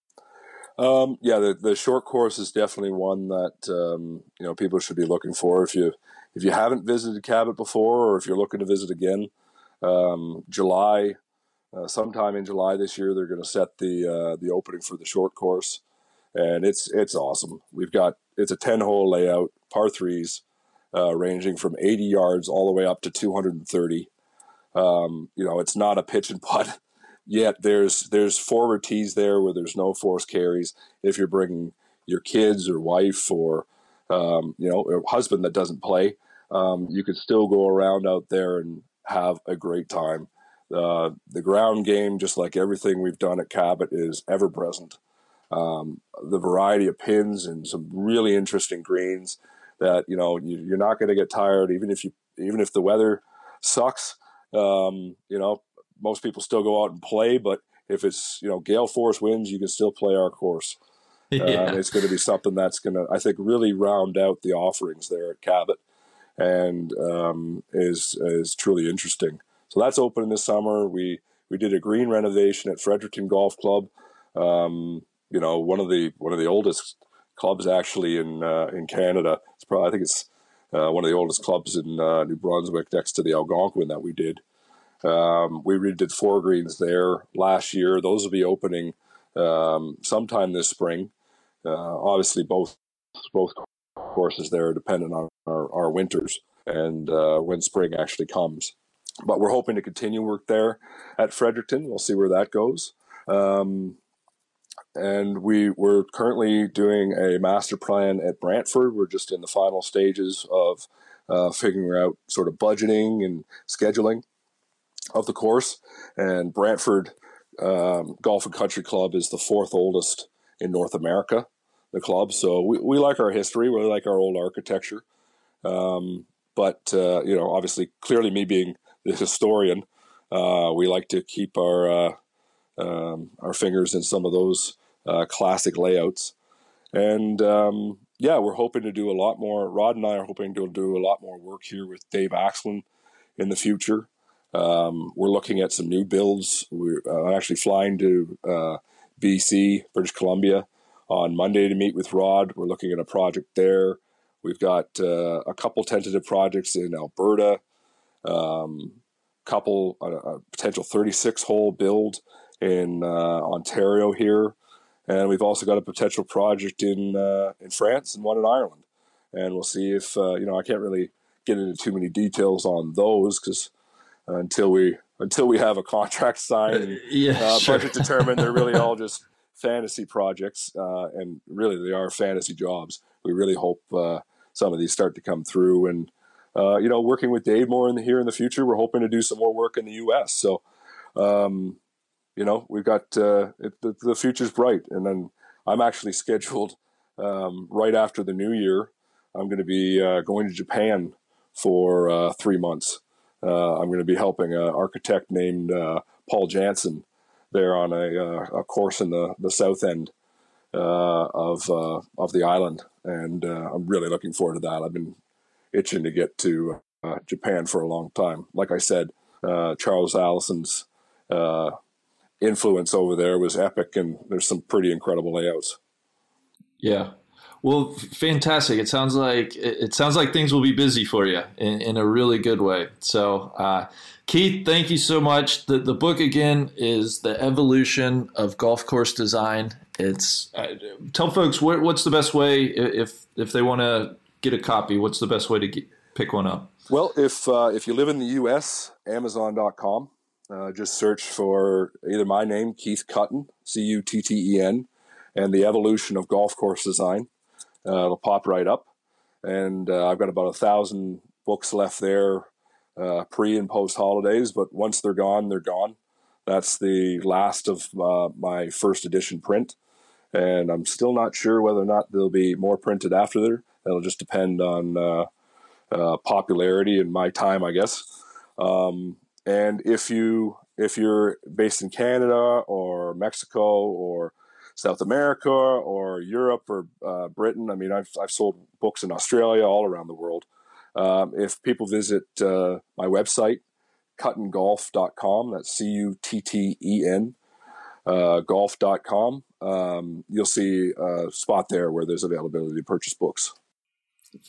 Um, yeah, the, the short course is definitely one that, um, you know, people should be looking for. If you, If you haven't visited Cabot before, or if you're looking to visit again, um, July, uh, sometime in July this year, they're going to set the uh, the opening for the short course, and it's it's awesome. We've got it's a ten-hole layout, par threes, uh, ranging from eighty yards all the way up to two hundred thirty. Um, you know, it's not a pitch and putt yet. There's there's forward tees there where there's no forced carries. If you're bringing your kids or wife or Um, you know, a husband that doesn't play, um, you can still go around out there and have a great time. Uh, the ground game, just like everything we've done at Cabot, is ever present. Um, the variety of pins and some really interesting greens that, you know, you, you're not going to get tired. Even if you, even if the weather sucks, um, you know, most people still go out and play, but if it's, you know, gale force winds, you can still play our course. Yeah. Uh, and it's going to be something that's going to, I think, really round out the offerings there at Cabot, and um, is is truly interesting. So that's opening this summer. We we did a green renovation at Fredericton Golf Club, um, you know, one of the one of the oldest clubs actually in uh, in Canada. It's probably I think it's uh, one of the oldest clubs in uh, New Brunswick, next to the Algonquin that we did. Um, we redid four greens there last year. Those will be opening um, sometime this spring. Uh, obviously, both both courses there are dependent on our, our winters and uh, when spring actually comes. But we're hoping to continue work there at Fredericton. We'll see where that goes. Um, and we, we're currently doing a master plan at Brantford. We're just in the final stages of uh, figuring out sort of budgeting and scheduling of the course. And Brantford um, Golf and Country Club is the fourth oldest in North America, the club. So we, we like our history. We like our old architecture. Um, but, uh, you know, obviously, clearly me being the historian, uh, we like to keep our uh, um, our fingers in some of those uh, classic layouts. And, um, yeah, we're hoping to do a lot more. Rod and I are hoping to do a lot more work here with Dave Axland in the future. Um, we're looking at some new builds. We're uh, actually flying to uh, B C, British Columbia, on Monday to meet with Rod. We're looking at a project there. We've got uh, a couple tentative projects in Alberta, um, couple, a, a potential thirty-six hole build in uh, Ontario here. And we've also got a potential project in uh, in France and one in Ireland. And we'll see if, uh, you know, I can't really get into too many details on those because uh, until we until we have a contract signed and uh, yeah, uh, sure. budget determined, they're really all just fantasy projects. Uh, and really, they are fantasy jobs. We really hope uh, some of these start to come through. And, uh, you know, working with Dave more in the, here in the future, we're hoping to do some more work in the U S. So, um, you know, we've got uh, it, the, the future's bright. And then I'm actually scheduled um, right after the new year. I'm going to be uh, going to Japan for uh, three months. Uh, I'm going to be helping an architect named uh, Paul Jansen there on a, uh, a course in the, the south end uh, of uh, of the island, and uh, I'm really looking forward to that. I've been itching to get to uh, Japan for a long time. Like I said, uh, Charles Allison's uh, influence over there was epic, and there's some pretty incredible layouts. Yeah. Well, fantastic. It sounds like it sounds like things will be busy for you in, in a really good way. So, uh, Keith, thank you so much. The, the book, again, is The Evolution of Golf Course Design. It's uh, tell folks what, what's the best way if if they want to get a copy, what's the best way to get, pick one up? Well, if uh, if you live in the U S, amazon dot com. Uh, just search for either my name, Keith Cutten, C U T T E N, and The Evolution of Golf Course Design. Uh, it'll pop right up, and uh, I've got about a thousand books left there, uh, pre and post holidays. But once they're gone, they're gone. That's the last of uh, my first edition print, and I'm still not sure whether or not there'll be more printed after there. That'll just depend on uh, uh, popularity and my time, I guess. Um, and if you if you're based in Canada or Mexico or South America or Europe or uh, Britain. I mean, I've I've sold books in Australia, all around the world. Um, if people visit uh, my website, cutten golf dot com, that's C U T T E N, uh, golf dot com, um, you'll see a spot there where there's availability to purchase books.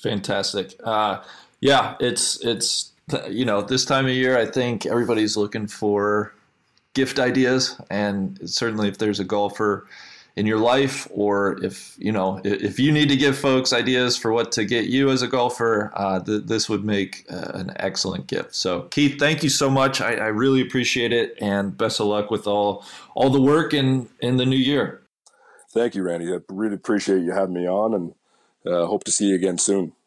Fantastic. Uh, yeah, it's it's, you know, this time of year, I think everybody's looking for gift ideas. And certainly if there's a golfer in your life, or if you know if you need to give folks ideas for what to get you as a golfer, uh, th- this would make uh, an excellent gift. So Keith, thank you so much. I, I really appreciate it, and best of luck with all all the work in in the new year. Thank you, Randy. I really appreciate you having me on, and uh, hope to see you again soon.